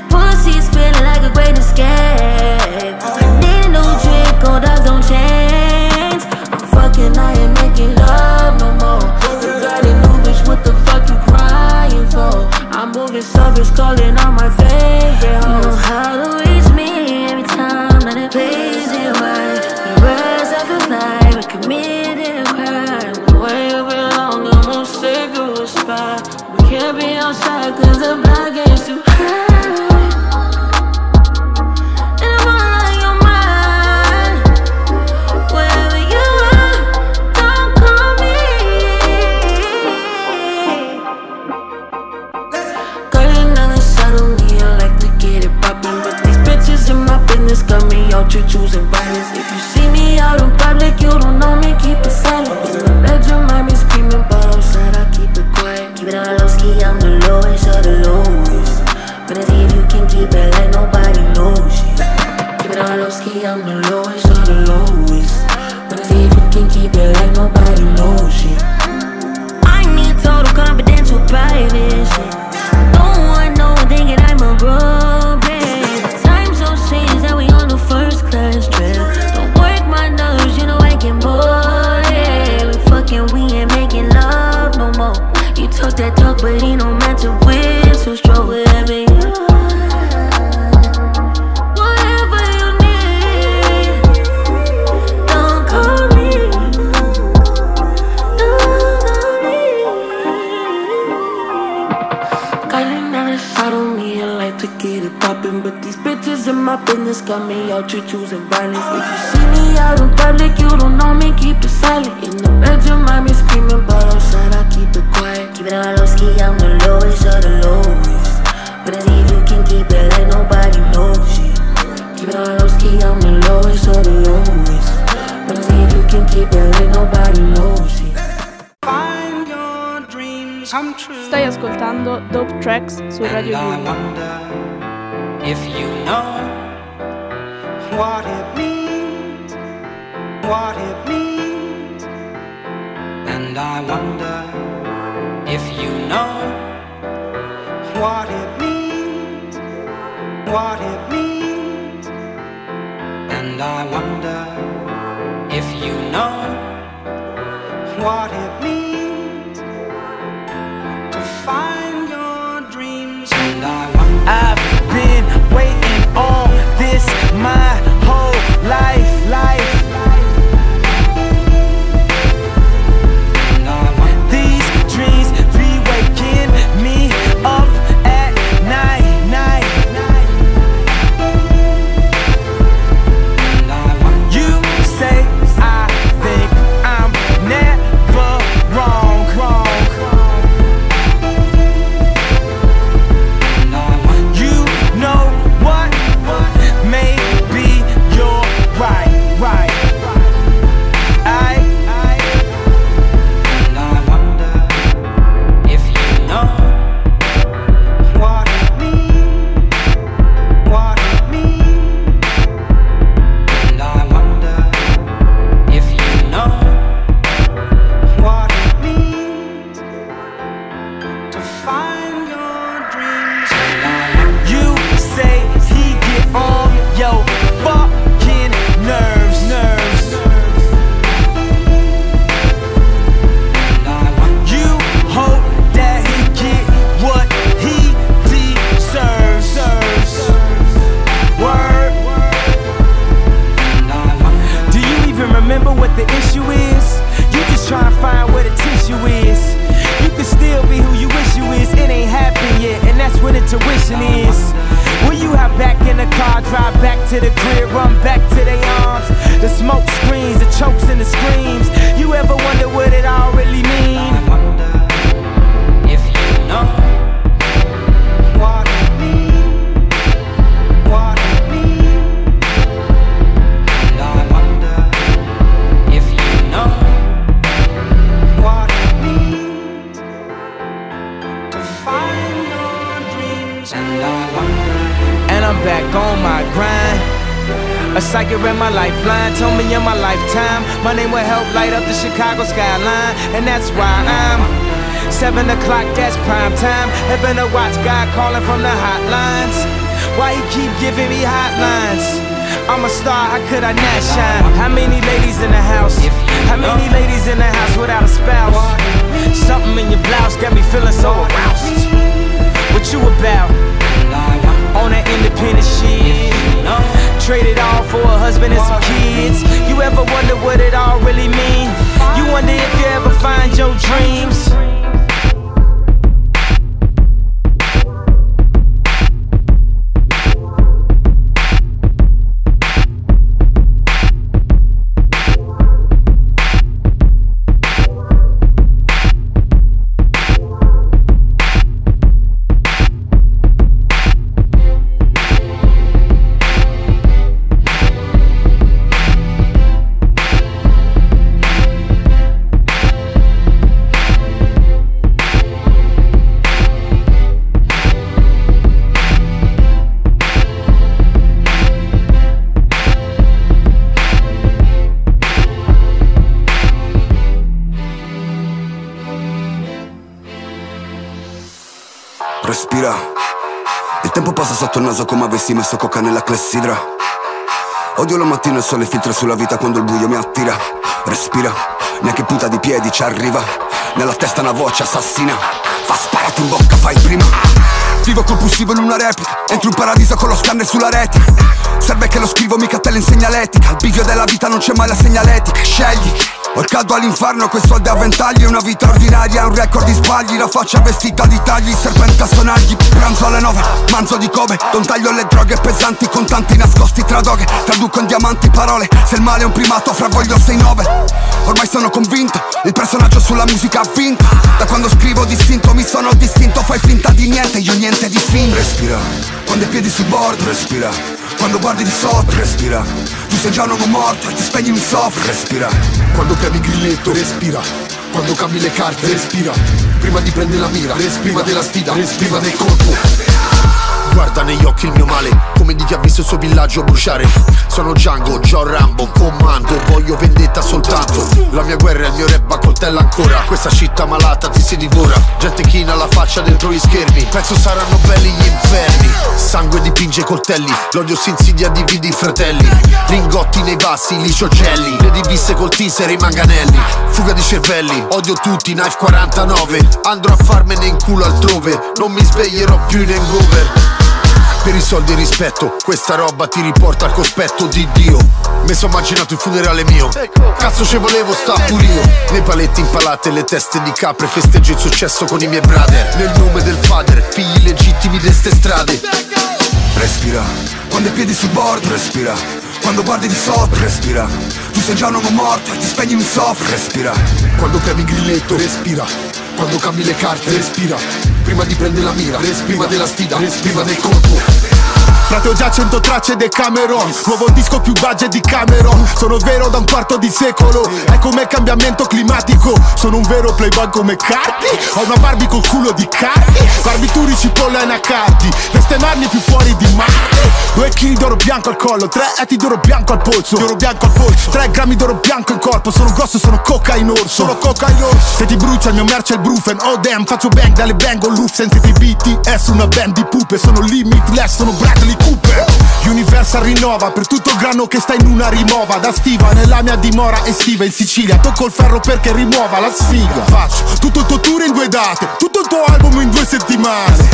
Pussy's feeling like a great escape. I need a new drink, old dogs don't change. I'm fucking, I ain't making love no more. You got a new bitch, what the fuck you crying for? I'm moving selfish, calling on my favorite hoes. You know how to reach me every time that it plays it right. The words I feel like we committed crime. We can't be outside cause the block is too high. And I'm all on your mind. Wherever you are, don't call me. Got another side on me, I like to get it poppin'. But these bitches in my business got me out here choosing violence. If you see me out in public, you don't know me, keep it silent. In the bedroom I be screaming, but outside I keep it quiet. Keep it on low ski, I'm the lowest of the lowest. But I see if you can keep it like nobody knows it. Keep it on low ski, I'm the lowest of the lowest. But I see if you can keep it like nobody knows it. I need total confidential privacy. Don't want no one thinking I'm a broke bitch. Time's so changed that we on the first class trip. Don't work my nerves, you know I can board it. We fucking, we ain't making love no more. You talk that talk, but he don't match it with. So strong with me. Whatever you need, don't call me. Don't call me. Got another shot on me, I like to get it poppin'. But these bitches in my business got me out here choosing violence. If you see me out in public, you don't know me, keep it silent. In the bedroom I be screaming, but outside I keep it quiet. Keep it on low ski, I'm the lowest of the lowest. But I see if you can keep it like nobody knows it. keep it on low key, I'm the lowest of the lowest. But see if you can keep it lit, nobody knows it. Find your dreams come true. Stai ascoltando Dope Tracks su Radio due. I wonder if you know what it means, what it means. And I wonder if you know what it means, what it means. And I wonder if you know what it means to find your dreams. And I wonder, I've been waiting all this my whole life, life. And I wonder, these dreams be waking me up at night, night. And I wonder, you say I think I'm never wrong, wrong. And I wonder, you know what? Maybe you're right, right. I, and I wonder if you know what it means, what it means. And I wonder if you know what it means to find your dreams. And I wonder, you say he get on your fucking nerves, nerves. And I wonder, You hope that he get what he deserves, word. And I wonder, do you even remember what the issue is? You just try and find where the tissue is. You can still be who you wish you is. It ain't happened yet, and that's what intuition is. Will you hop back in the car, drive back to the crib, run back to their arms? The smoke screens, the chokes and the screams. You ever wonder what it all really mean? I wonder if you know what it means, what it means. And I wonder if you know what it means to find your dreams. And I wonder, And I'm back on my grind. A psychic read my lifeline, told me in my lifetime my name will help light up the Chicago skyline. And that's why I'm seven o'clock, that's prime time. Heaven to watch God calling from the hotlines. Why he keep giving me hotlines? I'm a star, how could I not shine? How many ladies in the house? How many ladies in the house without a spouse? Something in your blouse got me feeling so aroused. What you about? On that independent shit, trade it all for a husband and some kids. You ever wonder what it all really mean? You wonder if you ever find your dreams. Respira, il tempo passa sotto il naso come avessi messo coca nella clessidra. Odio la mattina, il sole filtra sulla vita quando il buio mi attira. Respira, neanche punta di piedi ci arriva. Nella testa una voce assassina, fa sparati in bocca, fai prima. Vivo compulsivo in una replica, entro un paradiso con lo scanner sulla rete. Serve che lo scrivo, mica te l'insegna l'etica. Al bivio della vita non c'è mai la segnaletica, scegli. Ho il caldo all'inferno, quei soldi a ventagli. Una vita ordinaria, un record di sbagli. La faccia vestita di tagli, serpente a sonagli. Pranzo alle nove, manzo di Kobe. Non taglio le droghe pesanti, con tanti nascosti tra doghe. Traduco in diamanti parole. Se il male è un primato, fra voglio sei nove. Ormai sono convinto, il personaggio sulla musica ha vinto. Da quando scrivo distinto, mi sono distinto. Fai finta di niente, io niente tè di film. Respira, quando hai piedi sul bordo. Respira, quando guardi di sotto. Respira, tu sei già un uomo morto e ti spegni un soffio. Respira, quando premi il grilletto. Respira, quando cambi le carte. Respira, prima di prendere la mira. Respira della sfida. Respira del colpo. Guarda negli occhi il mio male, come di chi ha visto il suo villaggio bruciare. Sono Django, John Rambo, comando, voglio vendetta soltanto. La mia guerra è il mio rap a coltella ancora. Questa città malata ti si divora. Gente china la faccia dentro gli schermi. Penso saranno belli gli inferni. Sangue dipinge i coltelli, l'odio si insidia, divide i fratelli. Lingotti nei vasi, li ciocelli. Le divise col teaser e i manganelli. Fuga di cervelli, odio tutti, knife quarantanove. Andrò a farmene in culo altrove. Non mi sveglierò più in hangover. Per i soldi e il rispetto, questa roba ti riporta al cospetto di Dio. Mi sono immaginato il funerale mio. Cazzo ce volevo, sta pure io. Nei paletti impalate, le teste di capre. Festeggio il successo con i miei brother. Nel nome del father, figli legittimi de ste strade. Respira, quando hai piedi sul bordo. Respira, quando guardi di sotto. Respira, tu sei già un uomo morto e ti spegni un soffio. Respira, quando premi il grilletto. Respira, quando cambi le carte. Respira, prima di prendere la mira. Respira della sfida. Respira del colpo. Frate, ho già cento tracce del Cameron. Nuovo disco, più budget di Cameron. Sono vero da un quarto di secolo. È come il cambiamento climatico. Sono un vero playboy come Cardi. Ho una Barbie col culo di Cardi. Barbituri, cipolla e anacardi. Vestemarli più fuori di Marte. Due chili d'oro bianco al collo. Tre etti d'oro bianco al polso. D'oro bianco al polso. Tre grammi d'oro bianco in corpo. Sono grosso, sono coca in orso. Sono coca in orso. Se ti brucia il mio merce è il brufen. Oh damn, faccio bang dalle bang o loof. Senza i B T S, una band di pupe. Sono limitless, sono Bradley Cooper. Universal rinnova per tutto il grano che sta in una rimova. Da stiva nella mia dimora estiva in Sicilia. Tocco il ferro perché rimuova la sfiga. Faccio tutto il tuo tour in due date. Tutto il tuo album in due settimane.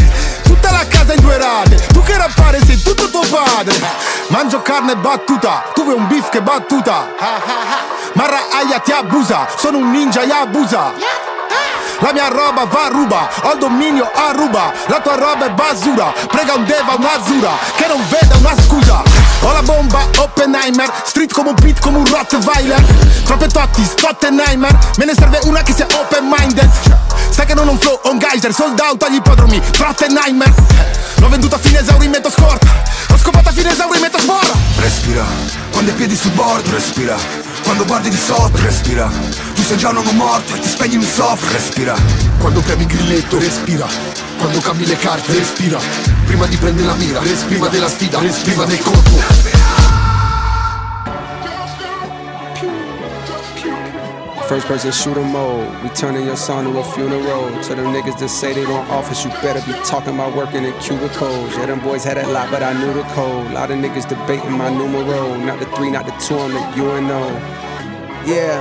Tutta la casa in due rate. Tu che rappare sei tutto tuo padre. Mangio carne battuta. Tu vuoi un beef che battuta. Marra aia ti abusa. Sono un ninja Yabusa. La mia roba va ruba, ho il dominio a ruba. La tua roba è basura, prega un deva un'azzura che non veda una scusa. Ho la bomba Oppenheimer, street come un beat come un Rottweiler. Troppe totti, Stottenheimer, me ne serve una che sia open-minded. Sai che non ho un flow, ho un geyser, sold out agli ippodromi, Trottenheimer. L'ho venduta a fine esaurimento scorta, l'ho scopata a fine esaurimento sborra. Respira, quando hai piedi sul bordo. Respira, quando guardi di sotto. Respira, tu sei già un uomo morto e ti spegni un soffio. Respira, quando premi il grilletto. Respira, quando cambi le carte. Respira, prima di prendere la mira. Respira della sfida. Respira del colpo. First person shooter mode. We turning your son to a funeral. To them niggas that say they don't office, you better be talking about working in cubicles. Yeah, them boys had that lot, but I knew the code. A lot of niggas debating my numero. Not the three, not the two, I'm the U N O. Yeah.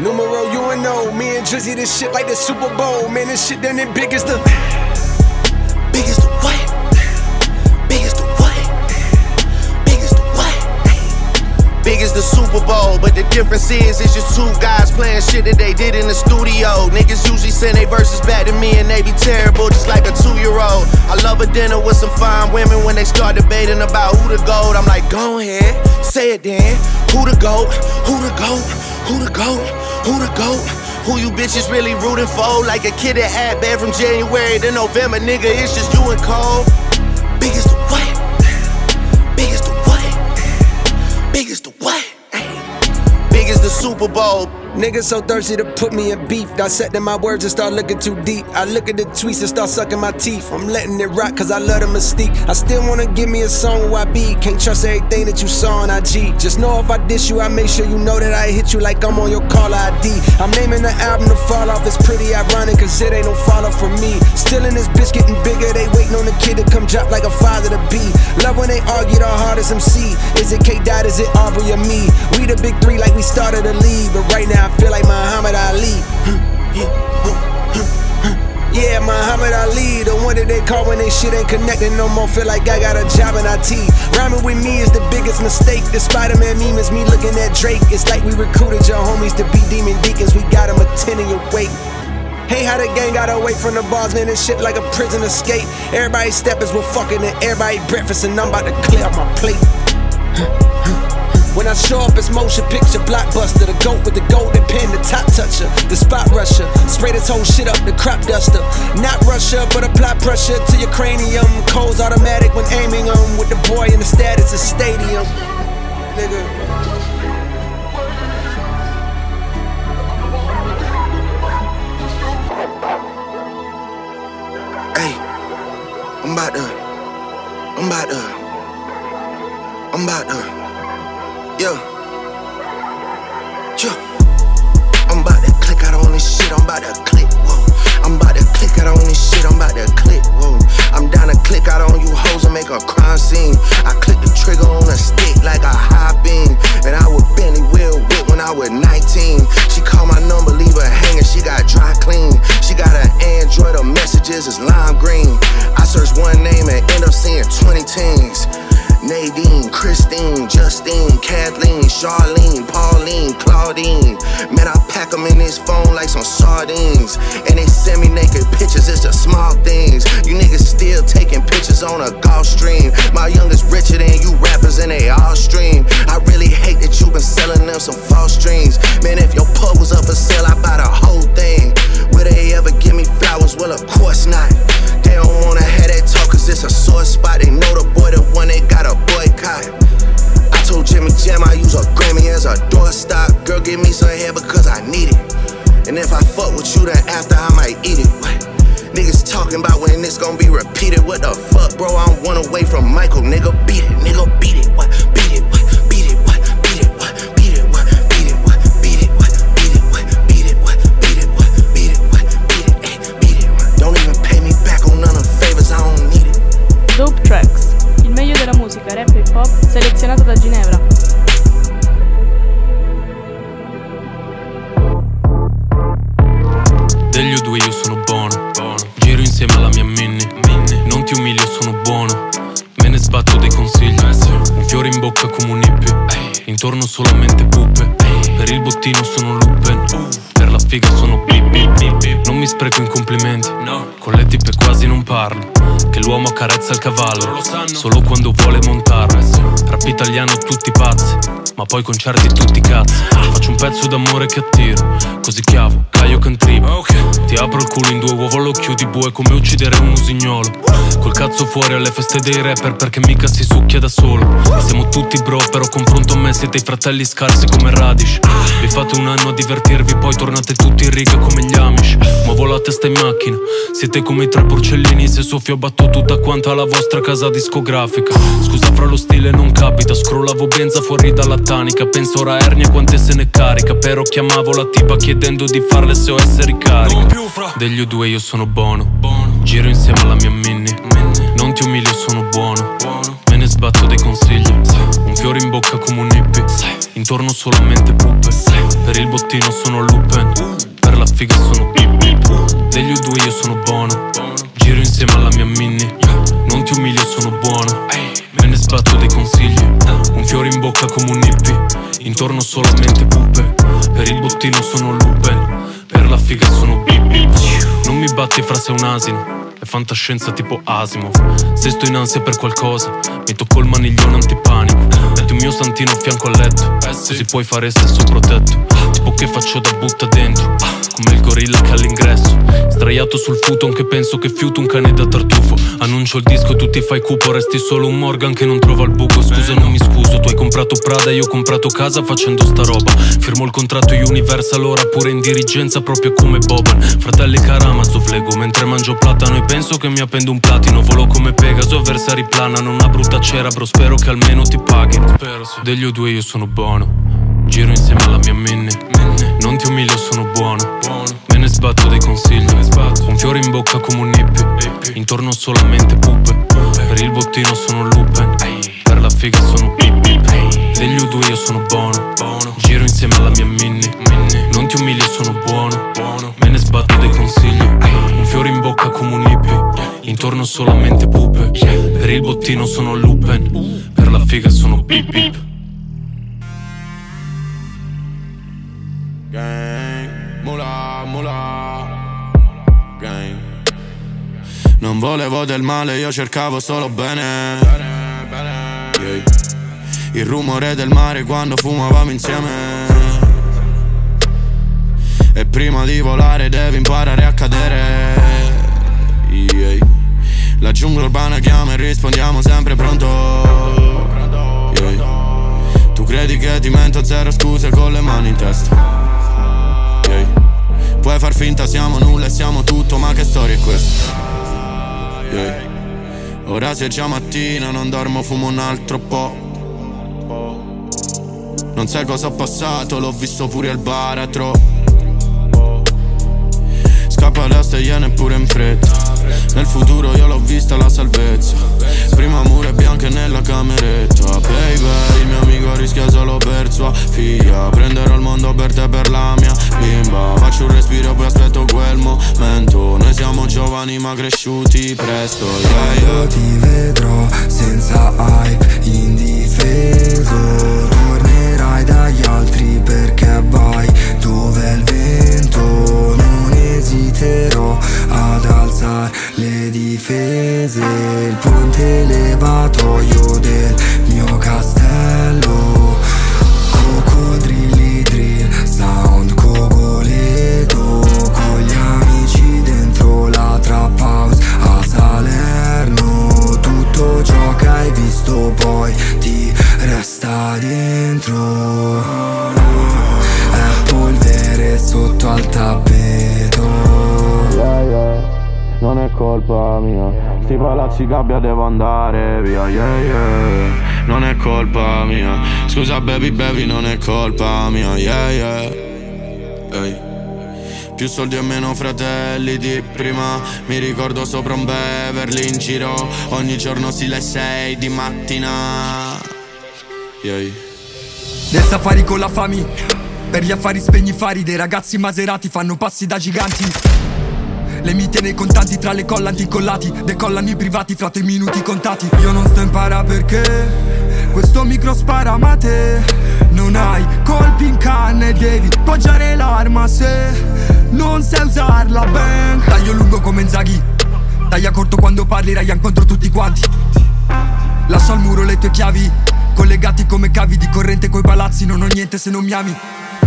Numero U N O, me and Drizzy, this shit like the Super Bowl. Man, this shit done it big as the... Big as the what? Big as the what? Big as the what? Big as the Super Bowl, but the difference is it's just two guys playing shit that they did in the studio. Niggas usually send they verses back to me and they be terrible, just like a two-year-old. I love a dinner with some fine women when they start debating about who the GOAT. I'm like, go ahead, say it then. Who the GOAT? Who the GOAT? Who the GOAT? Who the GOAT? Who you bitches really rooting for? Like a kid that had bad from January to November, nigga, it's just you and Cole. Big as the what? Big as the what? Big as the what? Big as the Super Bowl. Niggas so thirsty to put me in beef. Dissecting my words and start looking too deep. I look at the tweets and start sucking my teeth. I'm letting it rock cause I love the mystique. I still wanna give me a song where I be. Can't trust everything that you saw on I G. Just know if I diss you, I make sure you know that I hit you like I'm on your caller I D. I'm naming the album The Fall Off. It's pretty ironic cause it ain't no follow for me. Still in this bitch getting bigger. They waiting on the kid to come drop like a father to be. Love when they argue the hardest M C. Is it K-Dot, is it Aubrey or me? We the big three like we started the league. But right now I feel like Muhammad Ali. Yeah, Muhammad Ali, the one that they call when they shit ain't connecting no more. Feel like I got a job in I T. Rhyming with me is the biggest mistake. The Spider-Man meme is me looking at Drake. It's like we recruited your homies to be demon deacons. We got them attending your wake. Hey, how the gang got away from the bars, man. This shit like a prison escape. Everybody steppers were fucking and everybody breakfast. And I'm about to clear my plate. When I show up, it's motion picture blockbuster. The goat with the golden pen, the top toucher. the spot rusher. Spray this whole shit up, the crop duster. Not Russia, but apply pressure to your cranium. Cold's automatic when aiming them. With the boy in the status of stadium. Nigga. I'm about to, I'm about to, I'm about to, yeah, yeah. I'm about to click out on this shit, I'm about to click, whoa. I'm about to click out on this shit, I'm about to click, whoa. I'm down to click out on you hoes and make a crime scene. I click the trigger on a stick like a high beam. And I would Bentley Will whip when I was nineteen. She called my number, leave her hanging, she got dry clean. She got an Android, her messages is lime green. I search one name and end up seeing twenty teens. Nadine, Christine, Justine, Kathleen, Charlene, Pauline, Claudine. Man, I pack them in this phone like some sardines. And they send me naked pictures, it's the small things. You niggas still taking pictures on a golf stream. My youngest richer than you rappers and they all stream. I really hate that you been selling them some false streams. Man, if your pub was up for sale, I'd buy the whole thing. Will they ever give me flowers? Well, of course not. They don't wanna have that talk cause it's a sore spot. They know the boy, the one they got a boycott. I told Jimmy Jam I use a Grammy as a doorstop. Girl, give me some hair because I need it. And if I fuck with you, then after I might eat it. What? Niggas talking about when this gon' be repeated. What the fuck, bro? I'm one away from Michael, nigga. Beat it, nigga, beat it. What? Beat it, what? Beat it, what? Beat it, what? Beat it, what? Beat it, what? Beat it, what? Beat it, what? Beat it, what? Beat it, what? Beat it, what? Beat it, ay, beat it, what? Don't even pay me back on none of favors, I don't need it. Dope Tracks. Il meglio della musica rap e hip hop selezionato da Ginevra. Degli U due io sono buono, giro insieme alla mia Minnie. Non ti umilio, sono buono, me ne sbatto dei consigli. Un fiore in bocca come un ippio, intorno solamente puppe. Per il bottino sono Lupin, per la figa sono Bip Bip. Non mi spreco in complimenti, con le tipe quasi non parlo. Che l'uomo accarezza il cavallo, solo quando vuole montarlo. Rap italiano tutti pazzi, ma poi concerti tutti cazzi. Faccio un pezzo d'amore che attiro, così chiavo, caio cantribo. Ti apro il culo in due uova, lo chiudi bue come uccidere un usignolo. Col cazzo fuori alle feste dei rapper perché mica si succhia da solo. Siamo tutti bro, però confronto a me siete i fratelli scarsi come Radish. Vi fate un anno a divertirvi, poi tornate tutti in riga come gli Amish. Muovo la testa in macchina, siete come i tre porcellini. Se soffio batto tutta quanta la vostra casa discografica. Scusa fra lo stile non capita, scrollavo Benza fuori dalla tanica. Penso ora Ernia quante se ne carica, però chiamavo la tipa chiedendo di farle se o essere ricarica. Degli U due io sono buono, giro insieme alla mia Minnie. Non ti umilio, sono buono, me ne sbatto dei consigli. Un fiore in bocca come un hippie, intorno solamente puppe. Per il bottino sono Lupin, per la figa sono Bip Bip. Degli U due io sono buono, giro insieme alla mia Minnie. Non ti umilio, sono buono, me ne sbatto dei consigli. Un fiore in bocca come un hippie, intorno solamente puppe. Per il bottino sono Lupin, per la figa sono Bip Bip. Non mi batti fra se un asino, è fantascienza tipo Asimov. Se sto in ansia per qualcosa, mi tocco il maniglione antipanico. Metti un mio santino a fianco al letto, così puoi fare sesso protetto. Tipo che faccio da butta dentro, come il gorilla che all'ingresso. Sdraiato sul futon che penso che fiuto un cane da tartufo. Annuncio il disco, tu ti fai cupo, resti solo un Morgan che non trova il buco. Scusa, non mi scuso, tu hai comprato Prada, io ho comprato casa facendo sta roba. Firmo il contratto Universal, ora pure in dirigenza proprio come Boban. Fratelli Karamazov, lego mentre mangio platano e penso che mi appendo un platino. Volo come Pegaso, avversari planano una brutta cera, bro, spero che almeno ti paghi. Degli U due io sono buono, giro insieme alla mia Minnie. Non ti umilio, sono buono, me ne sbatto dei consigli. Un fiore in bocca come un hippie, intorno solamente puppe. Per il bottino sono Lupin, per la figa sono Bip Bip. Degli U due io sono buono, giro insieme alla mia Minnie. Non ti umilio, sono buono, me ne sbatto dei consigli. Fiori in bocca come un hippie, intorno solamente puppe. Per il bottino sono Lupin, per la figa sono Bip Bip. Gang, mola, mola. Gang. Non volevo del male, io cercavo solo bene. Il rumore del mare quando fumavamo insieme. E prima di volare devi imparare a cadere. Yeah. La giungla urbana chiama e rispondiamo sempre pronto. Yeah. Tu credi che ti mento, zero scuse con le mani in testa. Yeah. Puoi far finta siamo nulla e siamo tutto, ma che storia è questa? Yeah. Ora se è già mattina, non dormo, fumo un altro po'. Non sai cosa ho passato, l'ho visto pure al baratro. Scappa da ste iene pure in fretta. Nel futuro io l'ho vista la salvezza. Prima mura bianca nella cameretta. Baby, il mio amico rischia solo per sua figlia. Prenderò il mondo per te, per la mia bimba. Faccio un respiro poi aspetto quel momento. Noi siamo giovani ma cresciuti presto. Yeah, yeah. Io ti vedrò senza hype, indifeso. Tornerai dagli altri perché vai dove il vento. Non esiterò ad alzare le difese. Il ponte elevatoio del mio castello. Coccodrilli drill, sound cogoleto. Con gli amici dentro la trap house a Salerno. Tutto ciò che hai visto poi ti resta dentro. È polvere sotto al tappeto. Yeah, yeah. Non è colpa mia, sti palazzi gabbia devo andare via, yeah, yeah. Non è colpa mia, scusa baby baby non è colpa mia, yeah, yeah. Hey. Più soldi e meno fratelli di prima. Mi ricordo sopra un Beverly in giro. Ogni giorno si le sei di mattina, yeah. Del safari con la famiglia. Per gli affari spegni fari. Dei ragazzi maserati fanno passi da giganti. Le miti nei contanti, tra le collanti incollati. Decollano i privati, fra tre minuti contati. Io non sto in para perché questo micro spara ma te non hai colpi in canna e devi poggiare l'arma se non sai usarla ben. Taglio lungo come Inzaghi, taglia corto quando parli, Ryan contro tutti quanti. Lascia al muro le tue chiavi, collegati come cavi di corrente coi palazzi. Non ho niente se non mi ami.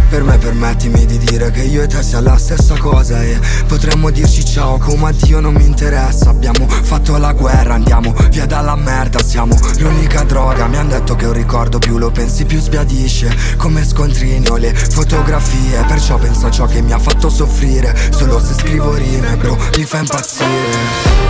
Per me permettimi di dire che io e te sia la stessa cosa. E potremmo dirci ciao come addio non mi interessa. Abbiamo fatto la guerra, andiamo via dalla merda. Siamo l'unica droga, mi han detto che un ricordo più lo pensi più sbiadisce. Come scontrino le fotografie, perciò penso a ciò che mi ha fatto soffrire. Solo se scrivo rime bro mi fa impazzire.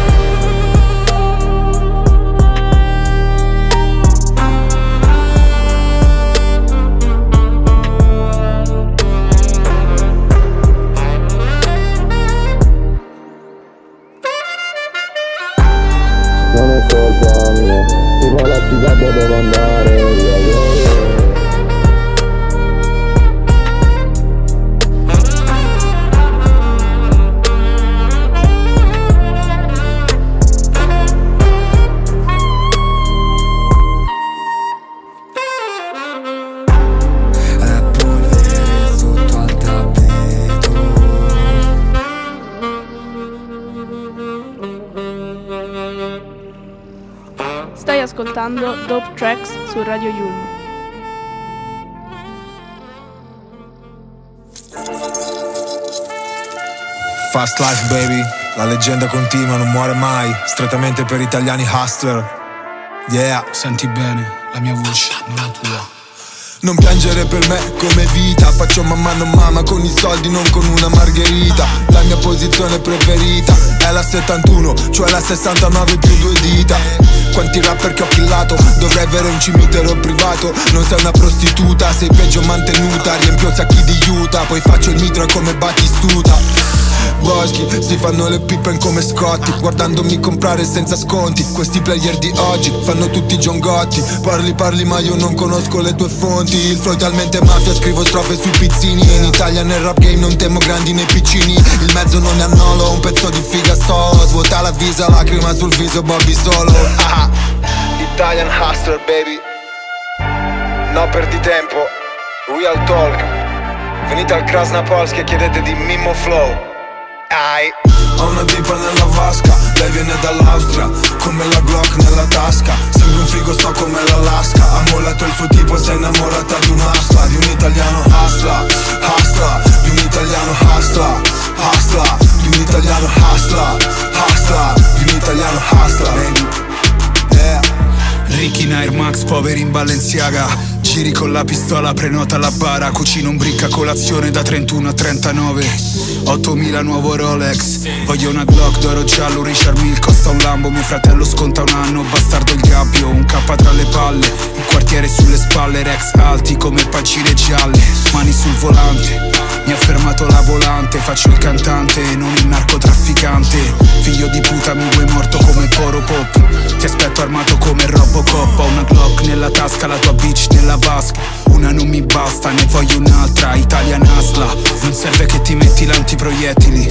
Devo andare via, via, via. È polvere sotto al tappeto. Stai ascoltando Dope Tracks su Radio Yulm. Fast Life baby, la leggenda continua, non muore mai. Strettamente per italiani hustler. Yeah. Senti bene, la mia voce non la tua. Non piangere per me come vita. Faccio man mano mamma con i soldi, non con una margherita. La mia posizione preferita è la settantuno, cioè la sessantanove più due dita. Quanti rapper che ho killato, dovrei avere un cimitero privato. Non sei una prostituta, sei peggio mantenuta. Riempio sacchi di juta, poi faccio il mitra come Battistuta. Boschi, si fanno le pippen come Scotti, guardandomi comprare senza sconti. Questi player di oggi fanno tutti giangotti. Parli parli ma io non conosco le tue fonti. Il flow è talmente mafia, scrivo strofe sui pizzini. In Italia nel rap game non temo grandi né piccini. Il mezzo non è annolo, un pezzo di figa solo. Svuota la visa, lacrima sul viso, Bobby Solo. Ah, Italian hustler baby. No perdi tempo, real talk. Venite al Krasnopolsk e chiedete di Mimmo Flow. I Ho una pipa nella vasca, lei viene dall'Austria, come la Glock nella tasca. Sembra un figo, sto come l'Alaska. Ha mollato il suo tipo e si è innamorata di un'asta. Di un italiano hustla, hustla. Di un italiano hustla, hustla. Di un italiano hustla, hustla. Di un italiano hustla, baby. Yeah. Ricchi in Air Max, poveri in Balenciaga. Giri con la pistola, prenota la bara. Cucino un bricca, colazione da trentuno a trentanove. ottomila nuovo Rolex. Voglio una Glock d'oro giallo, Richard Mille costa un Lambo. Mio fratello sconta un anno, bastardo il gabbio. Un K tra le palle, il quartiere sulle spalle. Rex alti come pagine gialle. Mani sul volante, mi ha fermato la volante. Faccio il cantante, non il narcotrafficante. Figlio di puta, mi vuoi morto come il Poro Pop. Ti aspetto armato come Robocop. Ho una Glock nella tasca, la tua bitch nella vasca. Una non mi basta, ne voglio un'altra. Italian Asla, non serve che ti metti l'antiproiettili.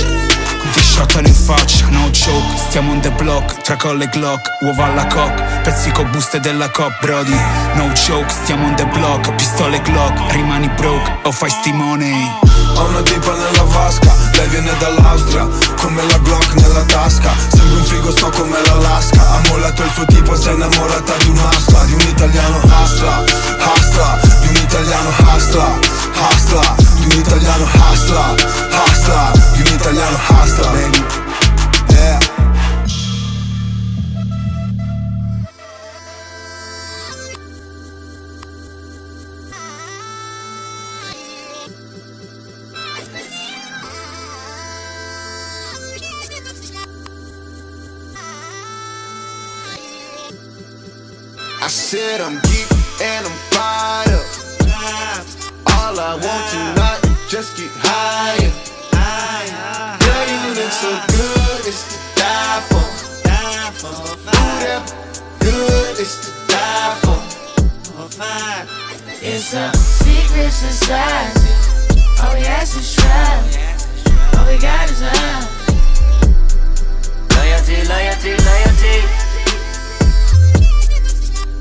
Ti shottano in faccia, no joke. Stiamo on the block, tra colle Glock. Uova alla cock, pezzi con buste della cop. Brody, no joke. Stiamo on the block, pistole Glock. Rimani broke, o fai sti money. Ho una tipa nella vasca, lei viene dall'Austria, come la Glock nella tasca. Sembra un figo, sto come l'Alaska. Ha mollato il suo tipo e si è innamorata di un'asta. Di un italiano hustla, hustla. Di un italiano hustla, hustla. Di un italiano hustla, hustla. Di un italiano hustla. Baby. Yeah. I said I'm geek and I'm fired up. All I want tonight is just get higher. So good, it's to die for. Die for. Ooh, good, it's to die for. It's a secret society. All we ask is try. All we got is love. Loyalty, loyalty, loyalty.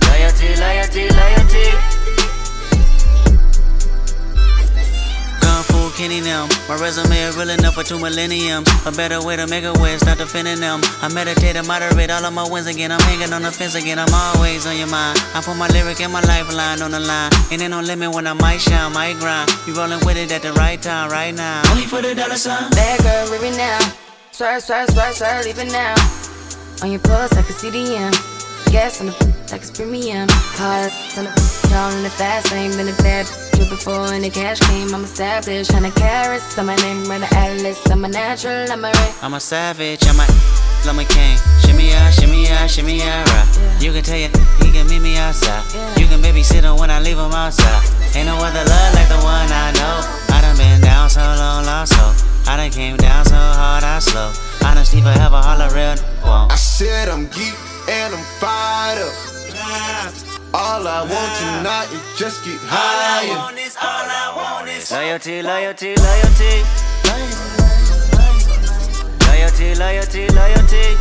Loyalty, loyalty, loyalty. Gun fool, Kenny now. My resume is real enough for two millenniums. A better way to make a way, stop defending them. I meditate and moderate all of my wins again. I'm hanging on the fence again, I'm always on your mind. I put my lyric and my lifeline on the line. And ain't no limit when I might shine, might grind. You rolling with it at the right time, right now. Only for the dollar sign. Bad girl, with me now. Swerve, swerve, swerve, swerve, leave it now. On your pulse like a C D M. Gas on the like it's premium. Hard on the down in the fast lane. Been a bad before any cash came, I'm established. Trying to carry some my name, Rena Alice. I'm a natural, I'm a ray. I'm a savage, I'm a, I'm a king. Shimmy out, shimmy out, shimmy out. Yeah. You can tell you, he can meet me outside. Yeah. You can babysit him when I leave him outside. Ain't no other love like the one I know. I done been down so long, lost so. I done came down so hard, I slow. I done sleep forever, all I real won't. I said I'm geek and I'm fired up. Yeah. All I want tonight is just get higher. All I want is, all I want is loyalty, loyalty, loyalty. Loyalty, loyalty, loyalty.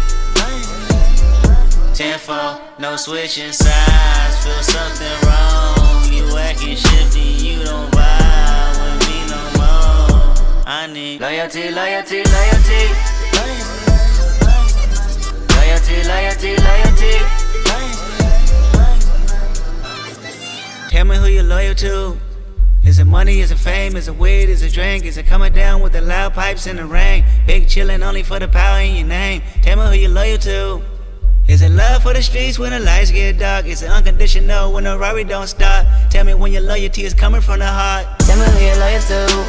Tenfold, no switching sides. Feel something wrong. You acting shifty, you don't vibe with me no more. I need loyalty, loyalty, loyalty. Loyalty, loyalty, loyalty. Tell me who you're loyal to. Is it money, is it fame, is it weed, is it drink? Is it coming down with the loud pipes in the rain? Big chillin' only for the power in your name. Tell me who you're loyal to. Is it love for the streets when the lights get dark? Is it unconditional when the Rari don't stop? Tell me when your loyalty is coming from the heart. Tell me who you're loyal to.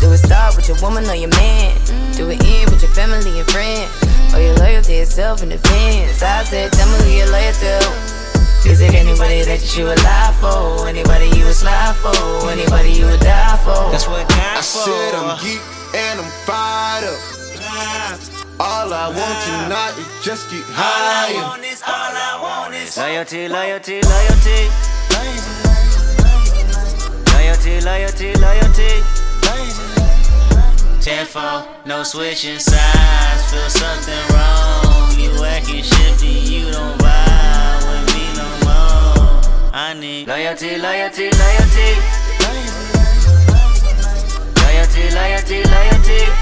Do it start with your woman or your man? Do it end with your family and friends? Or your loyalty itself in advance? I said tell me who you're loyal to. Is it anybody that you would lie for? Anybody you would slide for? Anybody you would die for? That's what I for. Said I'm geek and I'm fired up. All I want tonight is just get higher. All I want is, all I want is loyalty, loyalty, loyalty. Loyalty, loyalty, loyalty. Tenfold, no switching sides. Feel something wrong. You acting shifty, you don't vibe. I need loyalty, loyalty, loyalty. Loyalty, loyalty, loyalty.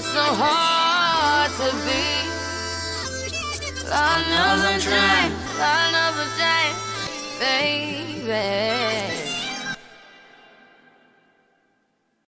it's so hard to be another day, another day, baby.